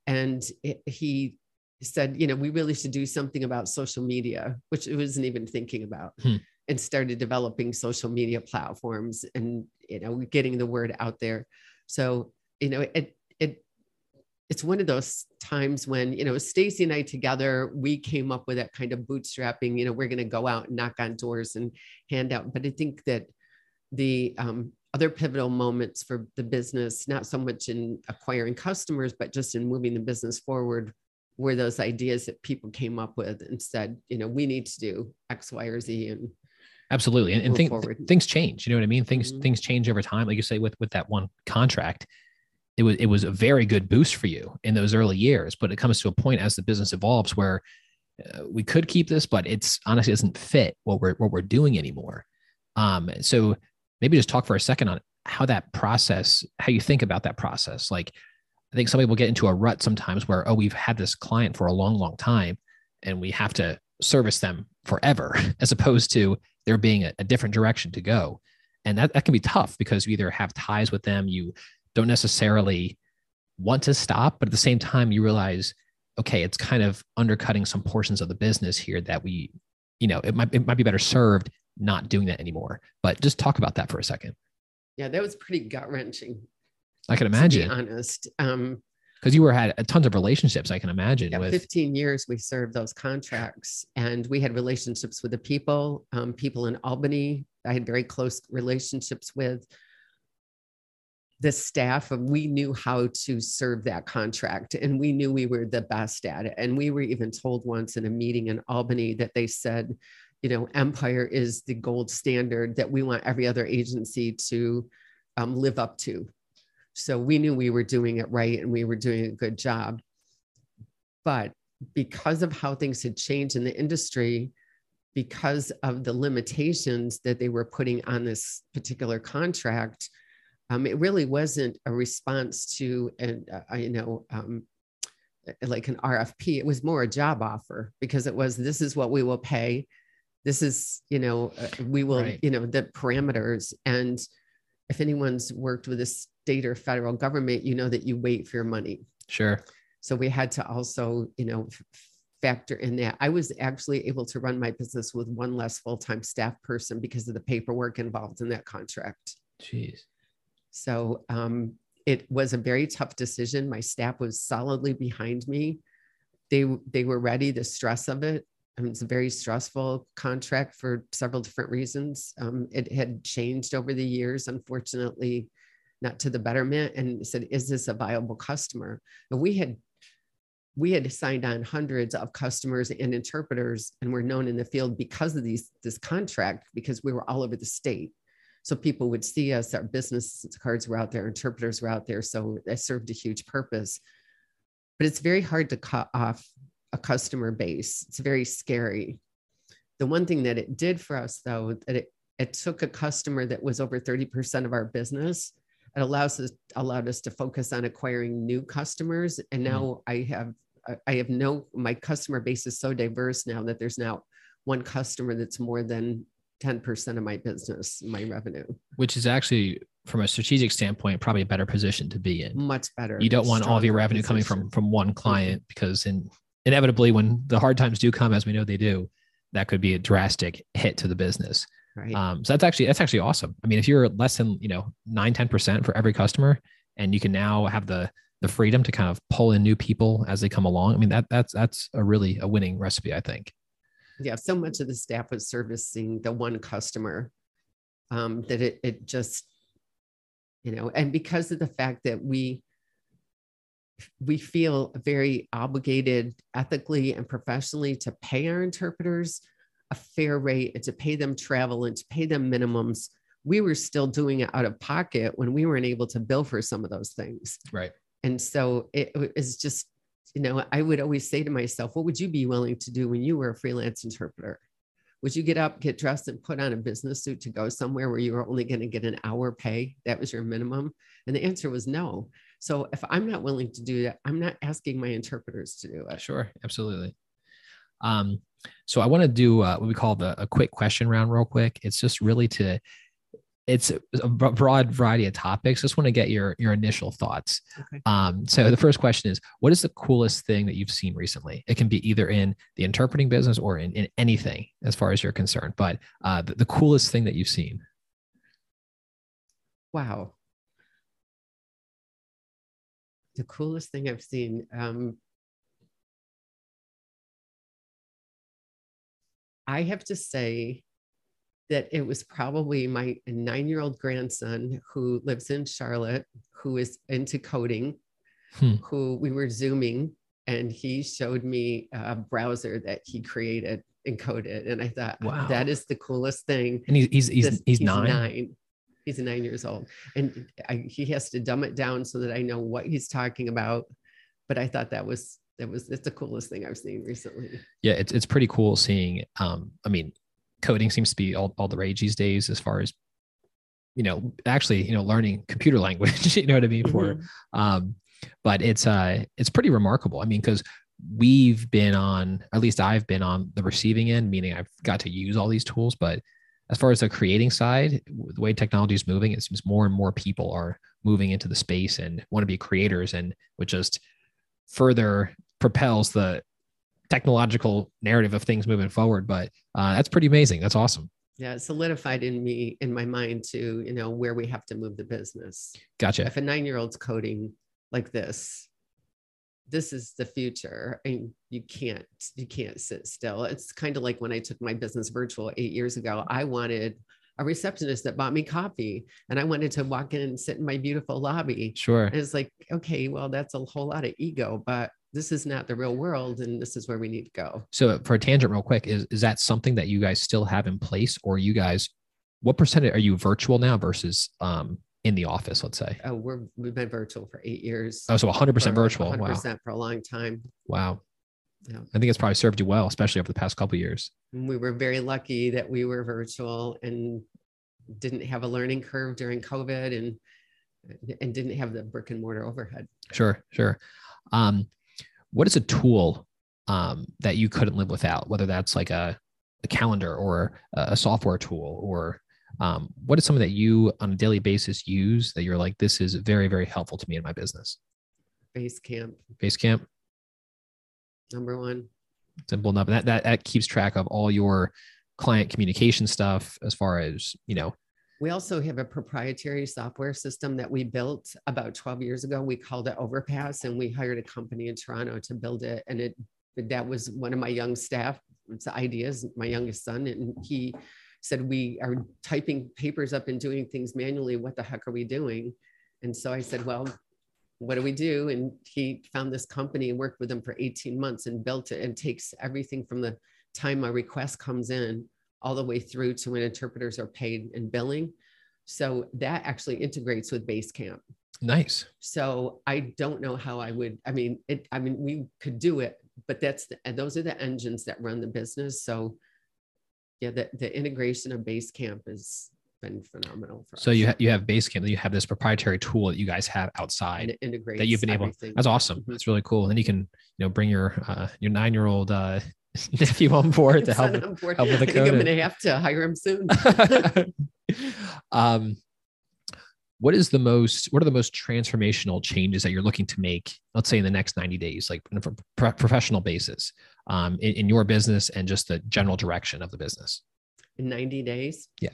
and it, he said, you know, we really should do something about social media, which I wasn't even thinking about, hmm. and started developing social media platforms and, you know, getting the word out there. So, you know, it, it, it's one of those times when, you know, Stacy and I together, we came up with that kind of bootstrapping, you know, we're going to go out and knock on doors and hand out. But I think that the um, other pivotal moments for the business, not so much in acquiring customers, but just in moving the business forward, were those ideas that people came up with and said, you know, we need to do X, Y, or Z. And absolutely. And, and things, things change. You know what I mean? Things, mm-hmm. things change over time. Like you say, with, with that one contract, it was, it was a very good boost for you in those early years, but it comes to a point as the business evolves where uh, we could keep this, but it's honestly doesn't fit what we're, what we're doing anymore. Um, so maybe just talk for a second on how that process, how you think about that process. Like I think some people get into a rut sometimes where, oh, we've had this client for a long, long time and we have to service them forever, as opposed to there being a, a different direction to go. And that, that can be tough because you either have ties with them, you don't necessarily want to stop, but at the same time, you realize, okay, it's kind of undercutting some portions of the business here that we, you know, it might, it might be better served not doing that anymore. But just talk about that for a second. Yeah, that was pretty gut-wrenching. I can imagine. To be honest. Um, because you were had a tons of relationships, I can imagine. Yeah, with... fifteen years we served those contracts and we had relationships with the people, um, people in Albany I had very close relationships with. The staff, and we knew how to serve that contract and we knew we were the best at it. And we were even told once in a meeting in Albany that they said, you know, Empire is the gold standard that we want every other agency to um, live up to. So we knew we were doing it right and we were doing a good job. But because of how things had changed in the industry, because of the limitations that they were putting on this particular contract, Um, it really wasn't a response to, an, uh, you know, um, like an R F P. It was more a job offer because it was, this is what we will pay. This is, you know, uh, we will, right. you know, the parameters. And if anyone's worked with the state or federal government, you know that you wait for your money. Sure. So we had to also, you know, f- factor in that. I was actually able to run my business with one less full-time staff person because of the paperwork involved in that contract. Jeez. So um, it was a very tough decision. My staff was solidly behind me. They, they were ready, the stress of it. I mean, it's a very stressful contract for several different reasons. Um, it had changed over the years, unfortunately, not to the betterment, and said, is this a viable customer? And we had we had signed on hundreds of customers and interpreters, and were known in the field because of these, this contract, because we were all over the state. So people would see us, our business cards were out there, interpreters were out there. So that served a huge purpose. But it's very hard to cut off a customer base. It's very scary. The one thing that it did for us, though, that it, it took a customer that was over thirty percent of our business. It allows us, allowed us to focus on acquiring new customers. And now I have, I have no, my customer base is so diverse now that there's now one customer that's more than ten percent of my business, my revenue. Which is actually, from a strategic standpoint, probably a better position to be in. Much better. You don't want all of your revenue position. coming from, from one client, because in, inevitably when the hard times do come, as we know they do, that could be a drastic hit to the business. Right. Um, so that's actually, that's actually awesome. I mean, if you're less than, you know, nine, ten percent for every customer, and you can now have the, the freedom to kind of pull in new people as they come along. I mean, that, that's, that's a really a winning recipe, I think. Yeah. So much of the staff was servicing the one customer, um, that it, it just, you know, and because of the fact that we, we feel very obligated ethically and professionally to pay our interpreters a fair rate and to pay them travel and to pay them minimums, we were still doing it out of pocket when we weren't able to bill for some of those things. Right. And so it is just, you know, I would always say to myself, what would you be willing to do when you were a freelance interpreter? Would you get up, get dressed, and put on a business suit to go somewhere where you were only going to get an hour pay? That was your minimum. And the answer was no. So if I'm not willing to do that, I'm not asking my interpreters to do it. Sure. Absolutely. Um, so I want to do uh, what we call the a quick question round real quick. It's just really to, it's a broad variety of topics. Just want to get your, your initial thoughts. Okay. Um, so the first question is, what is the coolest thing that you've seen recently? It can be either in the interpreting business or in, in anything as far as you're concerned, but uh, the, the coolest thing that you've seen. Wow. The coolest thing I've seen. Um, I have to say that it was probably my nine-year-old grandson who lives in Charlotte, who is into coding, hmm. who we were Zooming, and he showed me a browser that he created and coded. And I thought, wow, that is the coolest thing. And he's, he's, he's, this, he's, he's nine. nine. He's nine years old. And I, he has to dumb it down so that I know what he's talking about. But I thought that was, that was, it's the coolest thing I've seen recently. Yeah. It's, it's pretty cool seeing, um, I mean, coding seems to be all, all the rage these days, as far as, you know, actually, you know, learning computer language, you know what I mean? For, mm-hmm. um, but it's, uh, it's pretty remarkable. I mean, cause we've been on, at least I've been on the receiving end, meaning I've got to use all these tools, but as far as the creating side, the way technology is moving, it seems more and more people are moving into the space and want to be creators, and which just further propels the technological narrative of things moving forward. But uh, that's pretty amazing. That's awesome. Yeah. It solidified in me, in my mind to, you know, where we have to move the business. Gotcha. If a nine-year-old's coding like this, this is the future, and you can't, you can't sit still. It's kind of like when I took my business virtual eight years ago, I wanted a receptionist that bought me coffee, and I wanted to walk in and sit in my beautiful lobby. Sure. And it's like, okay, well, that's a whole lot of ego, but this is not the real world, and this is where we need to go. So for a tangent real quick, is, is that something that you guys still have in place, or you guys, what percentage are you virtual now versus, um, in the office, let's say? Oh, we're, we've been virtual for eight years. Oh, so one hundred percent virtual. one hundred percent wow. For a long time. Wow. Yeah. I think it's probably served you well, especially over the past couple of years. We were very lucky that we were virtual and didn't have a learning curve during COVID, and, and didn't have the brick and mortar overhead. Sure. Sure. Um, what is a tool, um, that you couldn't live without, whether that's like a, a calendar or a software tool, or, Um, what is something that you on a daily basis use that you're like, this is very, very helpful to me in my business? Basecamp. Basecamp. Number one. Simple enough. And that, that, that keeps track of all your client communication stuff as far as, you know. We also have a proprietary software system that we built about twelve years ago. We called it Overpass, and we hired a company in Toronto to build it. And it, that was one of my young staff, it's ideas, my youngest son, and he said, we are typing papers up and doing things manually. What the heck are we doing? And so I said, well, what do we do? And he found this company and worked with them for eighteen months and built it, and takes everything from the time a request comes in all the way through to when interpreters are paid and billing. So that actually integrates with Basecamp. Nice. So I don't know how I would, I mean, it, I mean, we could do it, but that's, the, those are the engines that run the business. So yeah, the, the integration of Basecamp has been phenomenal for us. So you, ha you have Basecamp, you have this proprietary tool that you guys have outside that you've been able, everything. That's awesome. Mm-hmm. That's really cool. And then you can, you know, bring your, uh, your nine-year-old, uh, if you on board to help, board. help with the code. I think I'm going to have to hire him soon. um, what is the most, what are the most transformational changes that you're looking to make, let's say in the next ninety days, like on a pro professional basis, um, in, in your business and just the general direction of the business? In ninety days? Yeah.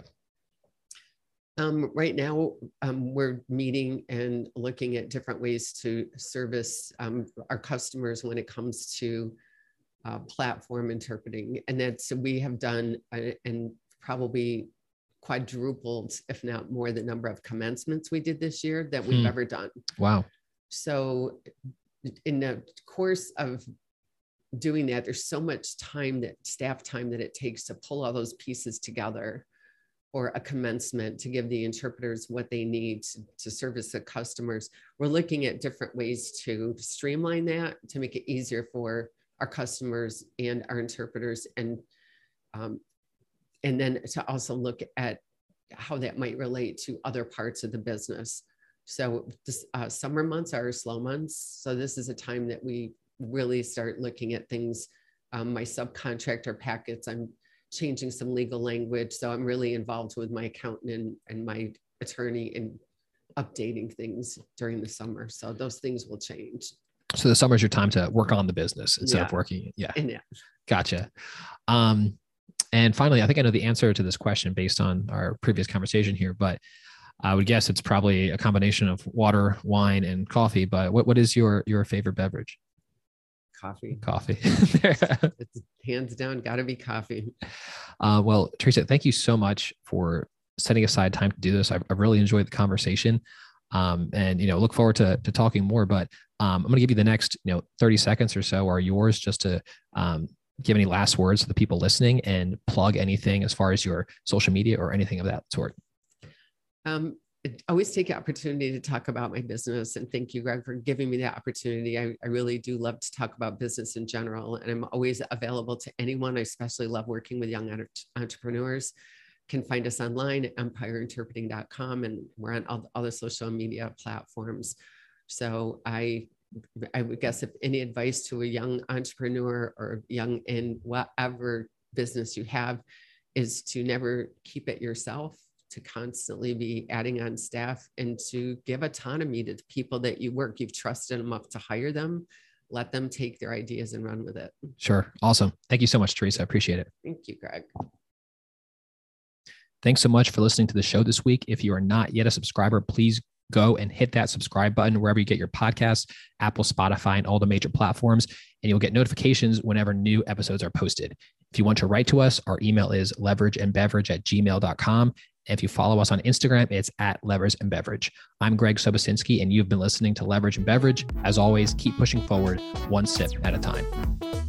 Um, right now, um, we're meeting and looking at different ways to service um, our customers when it comes to Uh, platform interpreting. And that's, we have done uh, and probably quadrupled, if not more, the number of commencements we did this year that we've hmm. ever done. Wow. So in the course of doing that, there's so much time, that staff time that it takes to pull all those pieces together for a commencement, to give the interpreters what they need to, to service the customers. We're looking at different ways to streamline that, to make it easier for our customers and our interpreters, and um, and then to also look at how that might relate to other parts of the business. So this, uh, summer months are slow months. So this is a time that we really start looking at things. Um, my subcontractor packets, I'm changing some legal language. So I'm really involved with my accountant and, and my attorney in updating things during the summer. So those things will change. So the summer is your time to work on the business instead yeah. of working. Yeah. yeah. Gotcha. Um, and finally, I think I know the answer to this question based on our previous conversation here, but I would guess it's probably a combination of water, wine, and coffee. But what, what is your, your favorite beverage? Coffee. Coffee. It's hands down, gotta be coffee. Uh, well, Teresa, thank you so much for setting aside time to do this. I've, I've really enjoyed the conversation. Um, and, you know, look forward to, to talking more, but, um, I'm going to give you the next, you know, thirty seconds or so are yours, just to, um, give any last words to the people listening and plug anything as far as your social media or anything of that sort. Um, I always take the opportunity to talk about my business, and thank you, Greg, for giving me that opportunity. I, I really do love to talk about business in general, and I'm always available to anyone. I especially love working with young entrepreneurs. Can find us online at empire interpreting dot com, and we're on all, all the social media platforms. So I, I would guess if any advice to a young entrepreneur or young in whatever business you have is to never keep it yourself, to constantly be adding on staff, and to give autonomy to the people that you work. You've trusted them up to hire them. Let them take their ideas and run with it. Sure. Awesome. Thank you so much, Teresa. I appreciate it. Thank you, Greg. Thanks so much for listening to the show this week. If you are not yet a subscriber, please go and hit that subscribe button wherever you get your podcasts, Apple, Spotify, and all the major platforms, and you'll get notifications whenever new episodes are posted. If you want to write to us, our email is leverage and beverage at gmail dot com. If you follow us on Instagram, it's at leverage and beverage. I'm Greg Sobosinski, and you've been listening to Leverage and Beverage. As always, keep pushing forward one sip at a time.